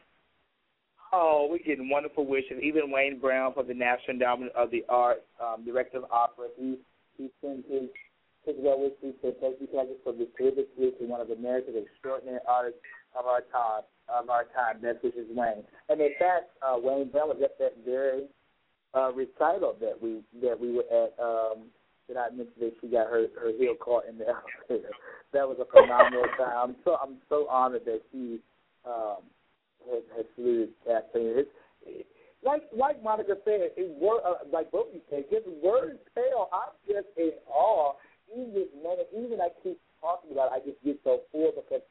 Oh, we're getting wonderful wishes. Even Wayne Brown from the National Endowment of the Arts, um, director of opera, he, he sends his, his well wishes to thank you, Patrick, for this terrific week and one of America's extraordinary artists of our time. Of our time. Best wishes, Wayne. And in fact, uh, Wayne Brown was at that very uh, recital that we that we were at. Um, Did I mention that she got her, her heel caught in the elevator? That was a phenomenal time. I'm so I'm so honored that she um, has, has saluted Kathleen. Like like Monica said, it were uh, like both you said, his words fail. I'm just in awe. Even this moment, even I keep talking about it, I just get so full because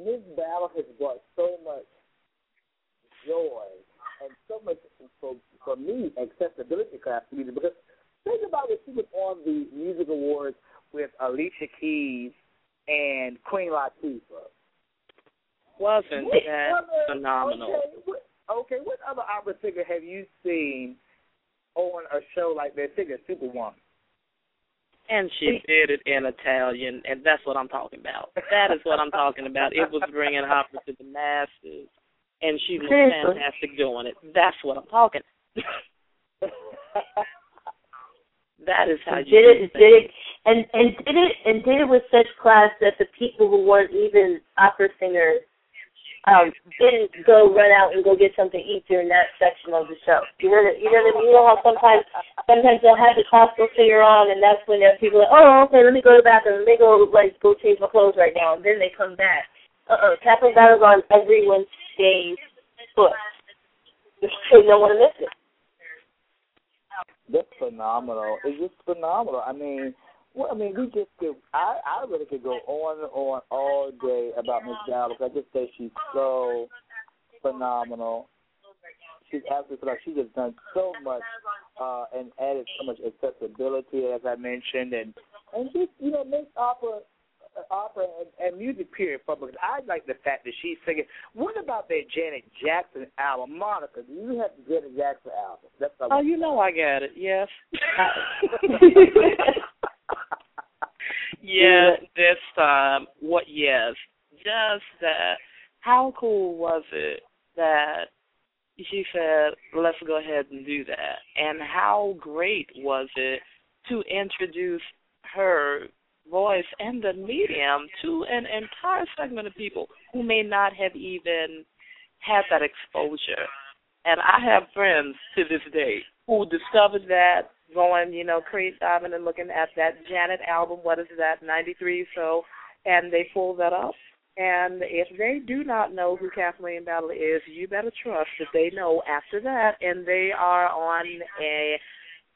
Miz Battle has brought so much joy and so much for for me accessibility class music because. Think about when she was on the Music Awards with Alicia Keys and Queen Latifah. Wasn't what that other, phenomenal? Okay what, okay, what other opera singer have you seen on a show like that? Singer Superwoman. And she did it in Italian, and that's what I'm talking about. That is what I'm talking about. It was bringing opera to the masses, and she was fantastic doing it. That's what I'm talking about. That is how you did it. Did it, and and did it, and did it with such class that the people who weren't even opera singers um, didn't go run out and go get something to eat during that section of the show. You know, you know, you know how sometimes sometimes they'll have the classical singer on, and that's when people are like, oh, okay, let me go to the bathroom, let me go like go change my clothes right now, and then they come back. Uh-oh, Kathleen Battle's on everyone's stage foot, so no one missed it. That's phenomenal. It's just phenomenal. I mean, well, I mean, we just could. I, I really could go on and on all day about Miz Dallas. I just say she's so phenomenal. She's absolutely phenomenal. She's just done so much uh, and added so much accessibility, as I mentioned, and and just you know makes opera, opera and, and music period public. I like the fact that she's singing. What about that Janet Jackson album, Monica? Do you have the Janet Jackson album? That's oh, you know I got it. Yes. yes. This um, what? Yes. Just that how cool was it that she said, let's go ahead and do that? And how great was it to introduce her voice and the medium to an entire segment of people who may not have even had that exposure? And I have friends to this day who discovered that going, you know, crate diving and looking at that Janet album, what is that, ninety-three, so, and they pull that up. And if they do not know who Kathleen Battle is, you better trust that they know after that, and they are on a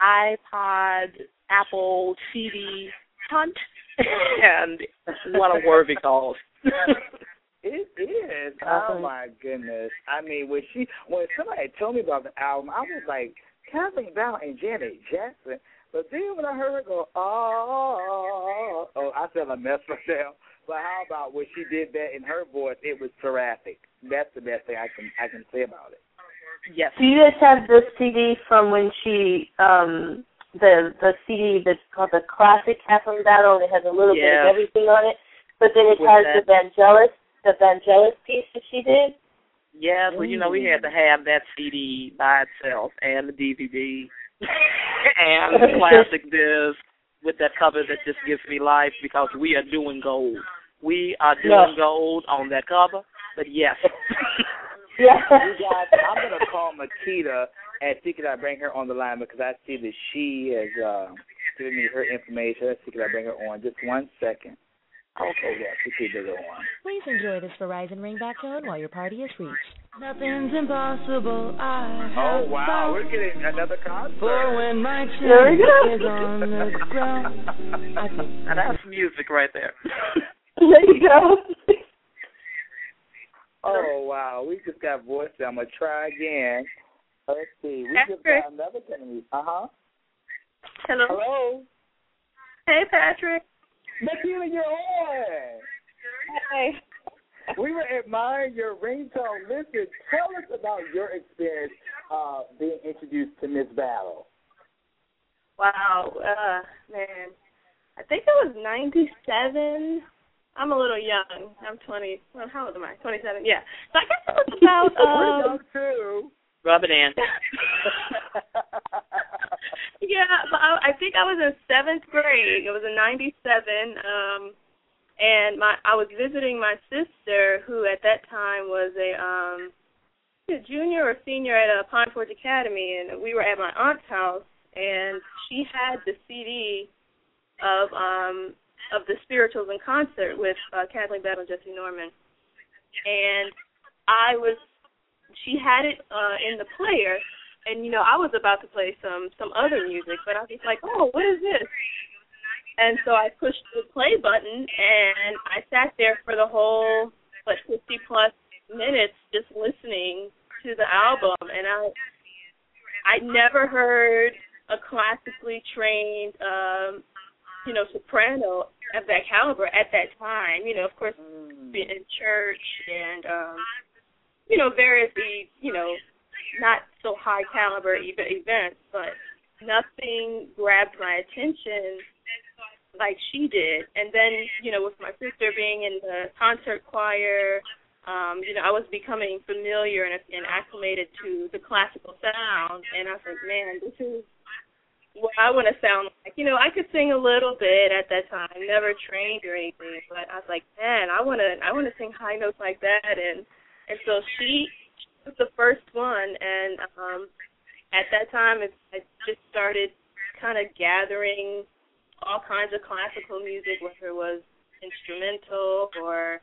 iPod, Apple, C D hunt, and what a worthy cause. It is. Oh, my goodness. I mean, when she, when somebody told me about the album, I was like, Kathleen Battle and Janet Jackson. But then when I heard her go, oh, oh, oh, I said I messed myself. But how about when she did that in her voice, it was terrific. That's the best thing I can I can say about it. Yes. Do you guys have the C D from when she, um, the the C D that's called the Classic Kathleen Battle, and it has a little yes. bit of everything on it, but then it With has that. the Vangelis, the Vangelis piece that she did? Yeah, well, you know, we had to have that C D by itself and the D V D and the classic disc with that cover that just gives me life, because we are doing gold. We are doing no. gold on that cover, but yes. yes. You guys, I'm going to call Makita and see if I bring her on the line, because I see that she has uh, given me her information. Let's see if I bring her on. Just one second. Okay, yeah, she did go on. Please enjoy this Verizon ringback tone while your party is reached. Nothing's impossible. I oh, wow, we're getting another concert. For when my chin is on the ground. Now that's music right there. There you go. Oh, wow, we just got voice. I'm going to try again. Let's see, we that's just great. got another thing. Uh-huh. Hello. Hello. Hey, Patrick. Makita, you're on. Hi. We were admiring your ringtone. Listen, tell us about your experience uh, being introduced to Miss Battle. Wow, uh, man. I think it was ninety-seven. I'm a little young. I'm twenty. Well, how old am I? twenty-seven, yeah. So I guess it was about... Um, we're young, too. Rub it in. Yeah, but I, I think I was in seventh grade. It was in ninety-seven, um, and my I was visiting my sister, who at that time was a, um, a junior or senior at a Pine Forge Academy, and we were at my aunt's house, and she had the C D of um, of the Spirituals in Concert with uh, Kathleen Battle and Jesse Norman, and I was. She had it uh, in the player, and, you know, I was about to play some, some other music, but I was just like, oh, what is this? And so I pushed the play button, and I sat there for the whole, what, fifty-plus minutes just listening to the album, and I I never heard a classically trained, um, you know, soprano of that caliber at that time. You know, of course, being in church and... Um, you know, various, you know, not so high caliber events, but nothing grabbed my attention like she did. And then, you know, with my sister being in the concert choir, um, you know, I was becoming familiar and, and acclimated to the classical sound. And I was like, man, this is what I want to sound like. You know, I could sing a little bit at that time, never trained or anything, but I was like, man, I want to, I want to sing high notes like that. And And so she was the first one, and um, at that time it, I just started kind of gathering all kinds of classical music, whether it was instrumental or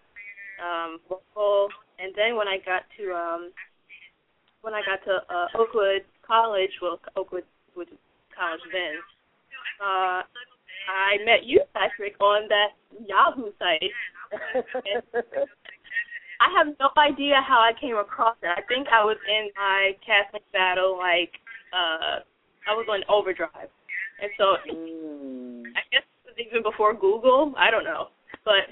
um, vocal. And then when I got to um, when I got to uh, Oakwood College, well, Oakwood was college then, uh, I met you, Patrick, on that Yahoo site. I have no idea how I came across it. I think I was in my Catholic battle, like, uh, I was on overdrive. And so mm. I guess it was even before Google. I don't know. But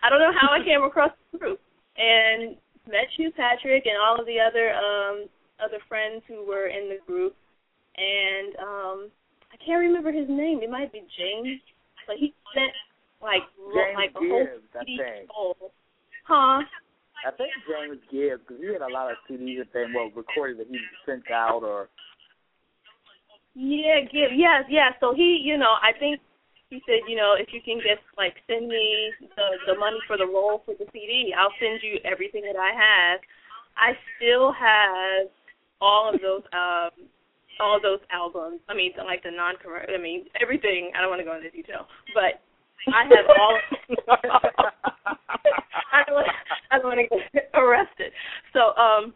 I don't know how I came across the group. And met you, Patrick, and all of the other um, other friends who were in the group. And um, I can't remember his name. It might be James. But he sent, like, James like a whole C D full. Huh? I think James would give, because he had a lot of C Ds and things, well, recorded that he sent out or. Yeah, give, yes, yes. So he, you know, I think he said, you know, if you can just, like, send me the, the money for the roll for the C D, I'll send you everything that I have. I still have all of those um, all of those albums. I mean, like the non-commercial, I mean, everything. I don't want to go into detail, but I have all of I don't want to, I don't want to get arrested. So, um,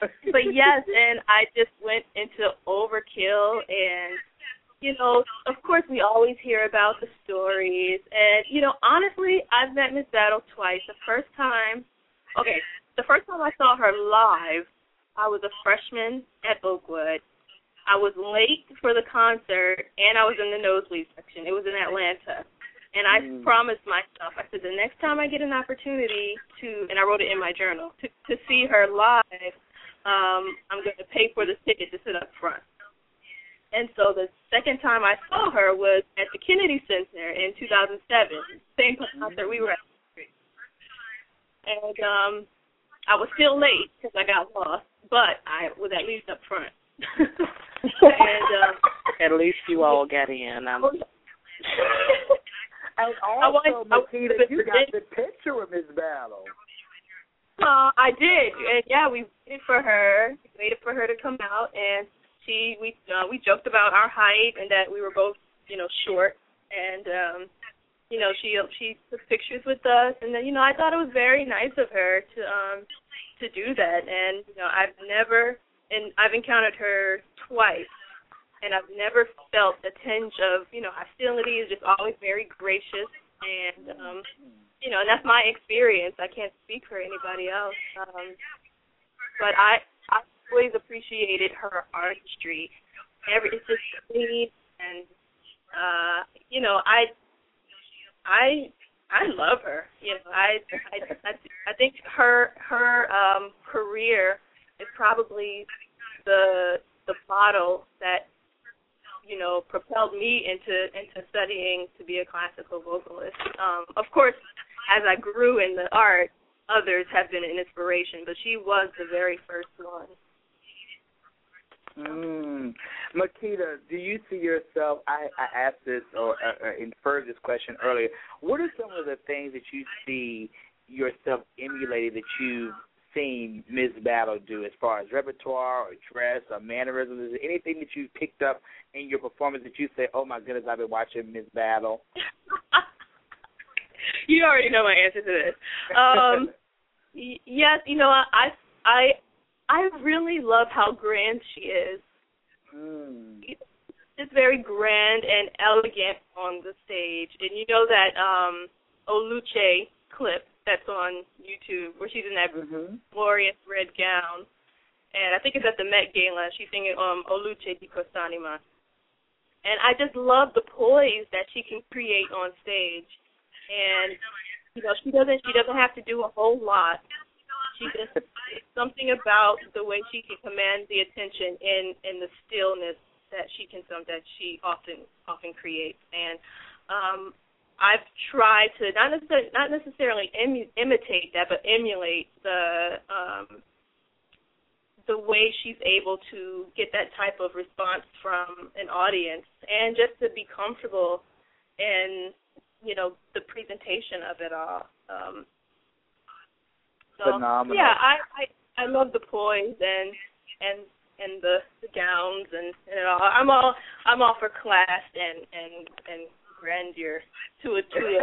but, yes, and I just went into overkill. And, you know, of course we always hear about the stories. And, you know, honestly, I've met Miss Battle twice. The first time, okay, the first time I saw her live, I was a freshman at Oakwood. I was late for the concert, and I was in the nosebleed section. It was in Atlanta. And I mm. promised myself, I said, the next time I get an opportunity to, and I wrote it in my journal, to, to see her live, um, I'm going to pay for the ticket to sit up front. And so the second time I saw her was at the Kennedy Center in two thousand seven, same concert we were at. And um I was still late because I got lost, but I was at least up front. and, um, at least you all got in. I'm... and also, Nikita, you got the picture of Miss Battle. Uh, I did, and yeah, we waited for her. We waited for her to come out, and she we uh, we joked about our height and that we were both, you know, short. And um, you know, she she took pictures with us, and then, you know, I thought it was very nice of her to um to do that. And, you know, I've never and I've encountered her twice, and I've never felt a tinge of, you know, hostility. Is just always very gracious, and um, you know, and that's my experience. I can't speak for anybody else, um, but I I always appreciated her artistry. Every it's just clean, and uh, you know, I. I I love her. You know, I I I think her her um, career is probably the the model that, you know, propelled me into into studying to be a classical vocalist. Um, of course, as I grew in the art, others have been an inspiration, but she was the very first one. Mm. Makita, do you see yourself, I, I asked this or, or inferred this question earlier, what are some of the things that you see yourself emulating that you've seen Miss Battle do as far as repertoire or dress or mannerisms? Is there anything that you picked up in your performance that you say, oh, my goodness, I've been watching Miss Battle? You already know my answer to this. Um, y- yes, you know, I I... I really love how grand she is. Mm. It's very grand and elegant on the stage. And you know that um, Oluche clip that's on YouTube where she's in that mm-hmm. glorious red gown. And I think it's at the Met Gala. She's singing um, Oluche di Costanima. And I just love the poise that she can create on stage. And, you know, she doesn't she doesn't have to do a whole lot. She just, it's something about the way she can command the attention and, and the stillness that she can, that she often often creates. And um, I've tried to not necessarily, not necessarily emu- imitate that, but emulate the um, the way she's able to get that type of response from an audience, and just to be comfortable in, you know, the presentation of it all. Um, So, phenomenal. Yeah, I, I, I love the poise and and and the, the gowns and, and it all. I'm all I'm all for class and and, and grandeur to a to a.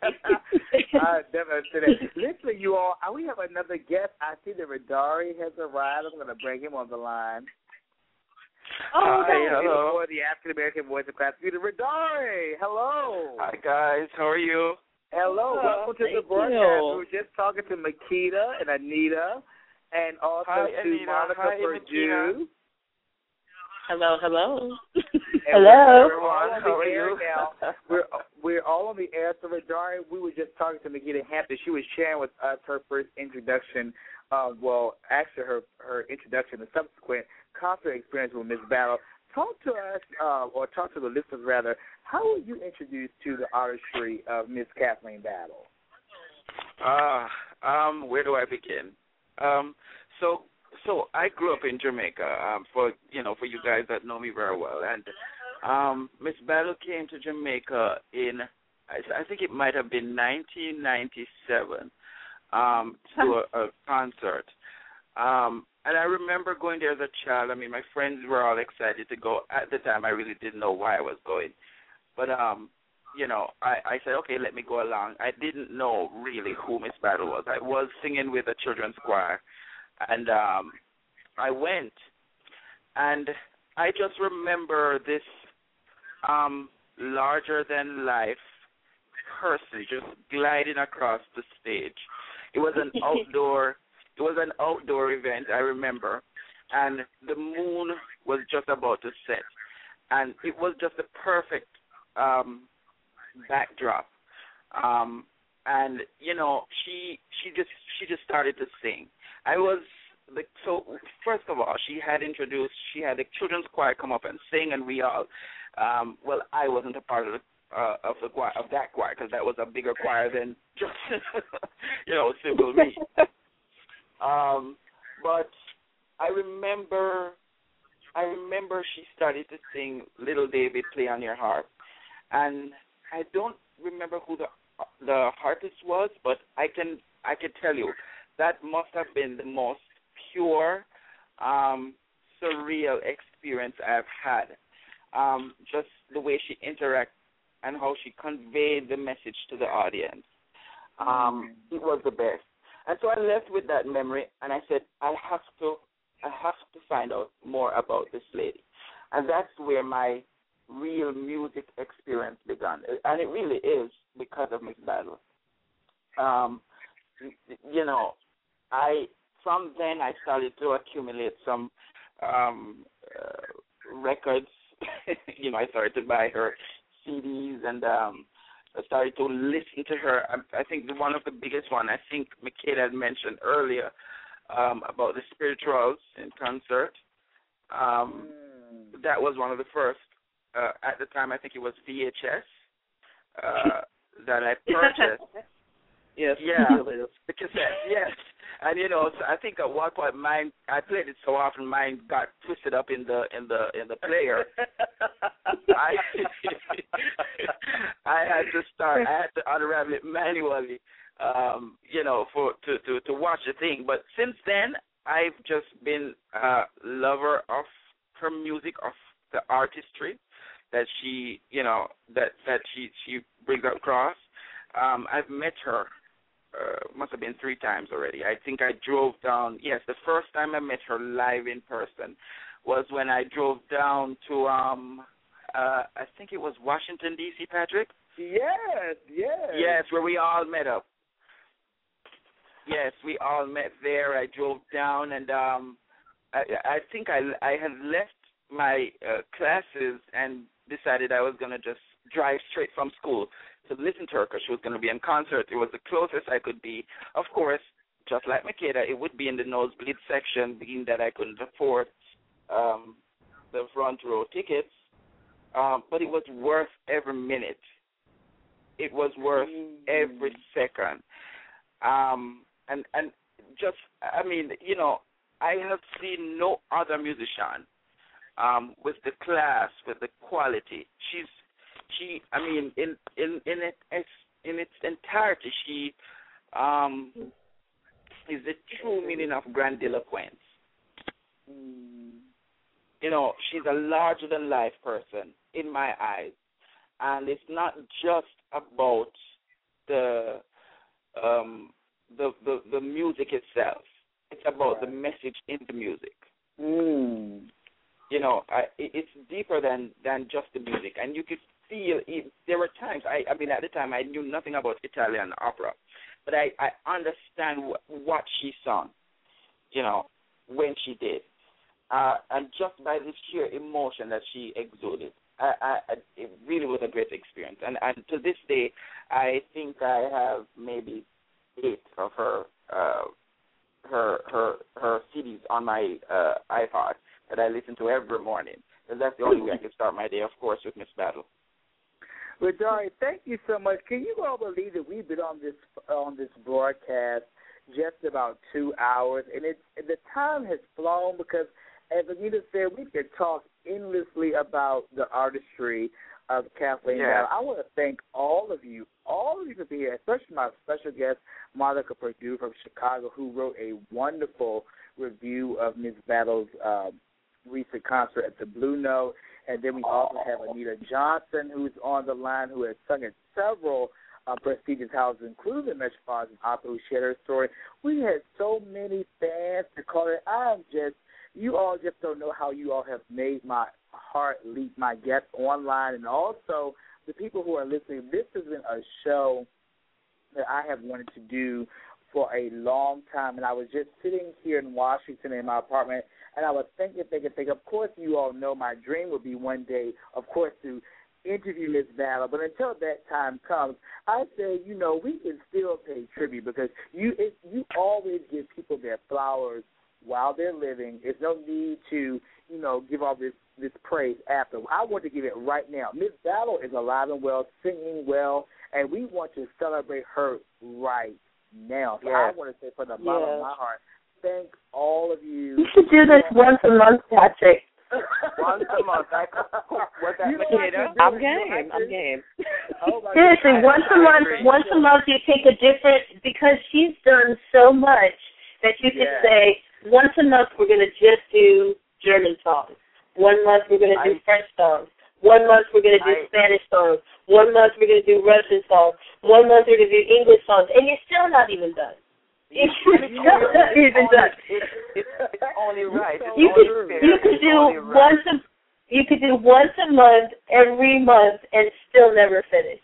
I definitely see that. Listen, you all, we have another guest. I see that Radari has arrived. I'm going to bring him on the line. Oh, hi, no. Hello. The African American voice of class. Radari, hello. Hi guys, how are you? Hello, oh, welcome to the broadcast. You. We were just talking to Makita and Anita, and also hi, to Anita. Monica hi, Perdue. Hello, hello. Hello. We're all on the air now. We're, we're all on the air. So, Radari, we were just talking to Makita Hampton. She was sharing with us her first introduction, uh, well, actually her, her introduction and subsequent concert experience with Miss Battle. Talk to us, uh, or talk to the listeners, rather. How were you introduced to the artistry of Miss Kathleen Battle? Ah, Um, where do I begin? Um, so, so I grew up in Jamaica. Um, for you know, for you guys that know me very well, and um, Miss Battle came to Jamaica in, I, I think it might have been nineteen ninety-seven, um, to a, a concert. Um, and I remember going there as a child. I mean, my friends were all excited to go. At the time, I really didn't know why I was going, but um. You know, I, I said, okay, let me go along. I didn't know really who Miss Battle was. I was singing with a children's choir, and um, I went, and I just remember this um, larger-than-life person just gliding across the stage. It was an outdoor, it was an outdoor event. I remember, and the moon was just about to set, and it was just the perfect. Um, backdrop um and you know she she just she just started to sing. I was like, so first of all, she had introduced she had the children's choir come up and sing, and we all um well I wasn't a part of the, uh, of the choir, of that choir, because that was a bigger choir than just you know simple me. um but I remember I remember she started to sing Little David Play on Your Harp, and I don't remember who the the artist was, but I can I can tell you that must have been the most pure, um, surreal experience I've had. Um, just the way she interacted and how she conveyed the message to the audience. Um, it was the best. And so I left with that memory, and I said, I have to I have to find out more about this lady. And that's where my real music experience began, and it really is because of Miss Battle. Um, you know, I from then I started to accumulate some um, uh, records. you know, I started to buy her C Ds, and um, I started to listen to her. I, I think one of the biggest one I think Michaela had mentioned earlier um, about the spirituals in concert. Um, mm. That was one of the first. Uh, at the time, I think it was V H S uh, that I purchased. yes. Yeah, the cassette, yes. And, you know, so I think at one point mine, I played it so often, mine got twisted up in the in the, in the player. I, I had to start, I had to unravel it manually, um, you know, for to, to, to watch the thing. But since then, I've just been a lover of her music, of the artistry that she, you know, that, that she, she brings across. Um, I've met her, uh, must have been three times already. I think I drove down, yes, the first time I met her live in person was when I drove down to, um, uh, I think it was Washington, D C, Patrick? Yes, yes. Yes, where we all met up. Yes, we all met there. I drove down, and um, I, I think I, I had left my uh, classes and decided I was going to just drive straight from school to listen to her because she was going to be in concert. It was the closest I could be. Of course, just like Makeda, it would be in the nosebleed section, being that I couldn't afford um, the front row tickets. Um, but it was worth every minute. It was worth mm-hmm. every second. Um, and, and just, I mean, you know, I have seen no other musician Um, with the class, with the quality. She's, she, I mean, in in in, it, in its entirety, she um, is the true meaning of grandiloquence. You know, she's a larger-than-life person, in my eyes. And it's not just about the um, the, the, the music itself. It's about the message in the music. Mm. You know, I, it's deeper than, than just the music. And you could feel it. There were times, I, I mean, at the time, I knew nothing about Italian opera. But I, I understand what, what she sung, you know, when she did. Uh, and just by the sheer emotion that she exuded, I, I, it really was a great experience. And, and to this day, I think I have maybe eight of her uh, her, her her C Ds on my uh, iPod that I listen to every morning. And that's the only way I can start my day, of course, with Miss Battle. Well, Dari, thank you so much. Can you all believe that we've been on this on this broadcast just about two hours. And it, the time has flown because, as Anita said, we could talk endlessly about the artistry of Kathleen Battle. Yeah. I want to thank all of you, all of you for being here, especially my special guest, Monica Perdue from Chicago, who wrote a wonderful review of Miz Battle's um, recent concert at the Blue Note. And then we also have Anita Johnson, who's on the line, who has sung at several uh, prestigious houses, including the Metropolitan Opera, who shared her story. We had so many fans to call it. I'm just, you all just don't know how you all have made my heart leap, my guests online, and also the people who are listening. This isn't a show that I have wanted to do for a long time, and I was just sitting here in Washington in my apartment, and I was thinking, thinking, thinking, of course you all know my dream would be one day, of course, to interview Miz Battle, but until that time comes, I say, you know, we can still pay tribute because you it, you always give people their flowers while they're living. There's no need to, you know, give all this, this praise after. I want to give it right now. Miz Battle is alive and well, singing well, and we want to celebrate her right now. So yes. I want to say from the bottom yes. of my heart, thank all of you. You should do this once a month, Patrick. Once a month. I, what that potato? I'm game. I'm game. Oh, seriously, once a month. Once a month, you take a different because she's done so much that you yeah. could say once a month we're going to just do German songs. One month we're going to do I, French songs. One month we're going to do I, Spanish songs. One month we're going to do Russian songs. One month we're going to do English songs, and you're still not even done. It's not even done. It's only right. You could you could do once a you could do once a month every month and still never finish.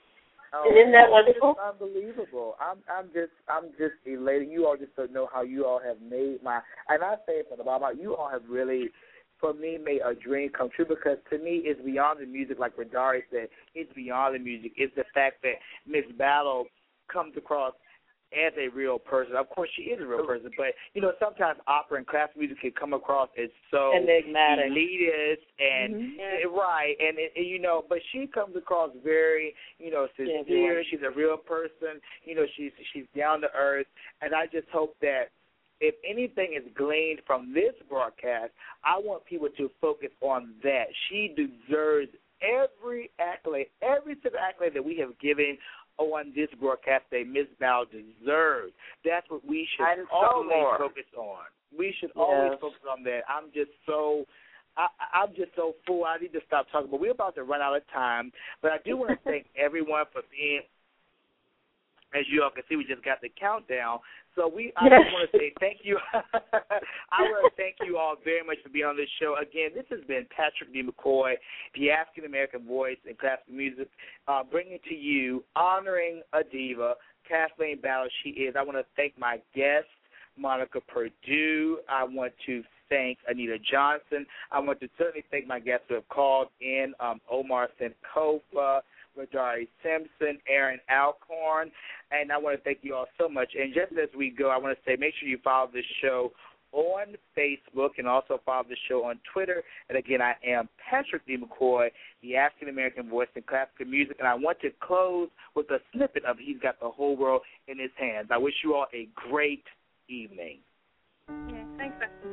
Oh, isn't that wonderful? It's unbelievable. I'm I'm just I'm just elated. You all just don't know how you all have made my and I say it for the bottom. You all have really, for me, made a dream come true because to me it's beyond the music. Like Radari said, it's beyond the music. It's the fact that Miz Battle comes across as a real person. Of course, she is a real person, but, you know, sometimes opera and classical music can come across as so enigmatic, elitist, and, mm-hmm. right, and, it, you know, but she comes across very, you know, sincere. Yeah, she's a real person. You know, she's, she's down to earth, and I just hope that if anything is gleaned from this broadcast, I want people to focus on that. She deserves every accolade, every single accolade that we have given on this broadcast that Miz Battle deserves. That's what we should and always more. focus on. We should yes. always focus on that. I'm just so, I, I'm just so full. I need to stop talking, but we're about to run out of time. But I do want to thank everyone for being. As you all can see, we just got the countdown. So we, I just want to say thank you. I want to thank you all very much for being on this show. Again, this has been Patrick D. McCoy, the African-American voice in classical music, uh, bringing to you, honoring a diva, Kathleen Battle. She is. I want to thank my guest, Monica Perdue. I want to thank Anita Johnson. I want to certainly thank my guests who have called in, um, Omar Sankofa, Radari Simpson, Erin Alarcon, and I want to thank you all so much. And just as we go, I want to say make sure you follow this show on Facebook and also follow the show on Twitter. And again, I am Patrick D. McCoy, the African-American voice in classical music, and I want to close with a snippet of He's Got the Whole World in His Hands. I wish you all a great evening. Okay, thanks, Patrick.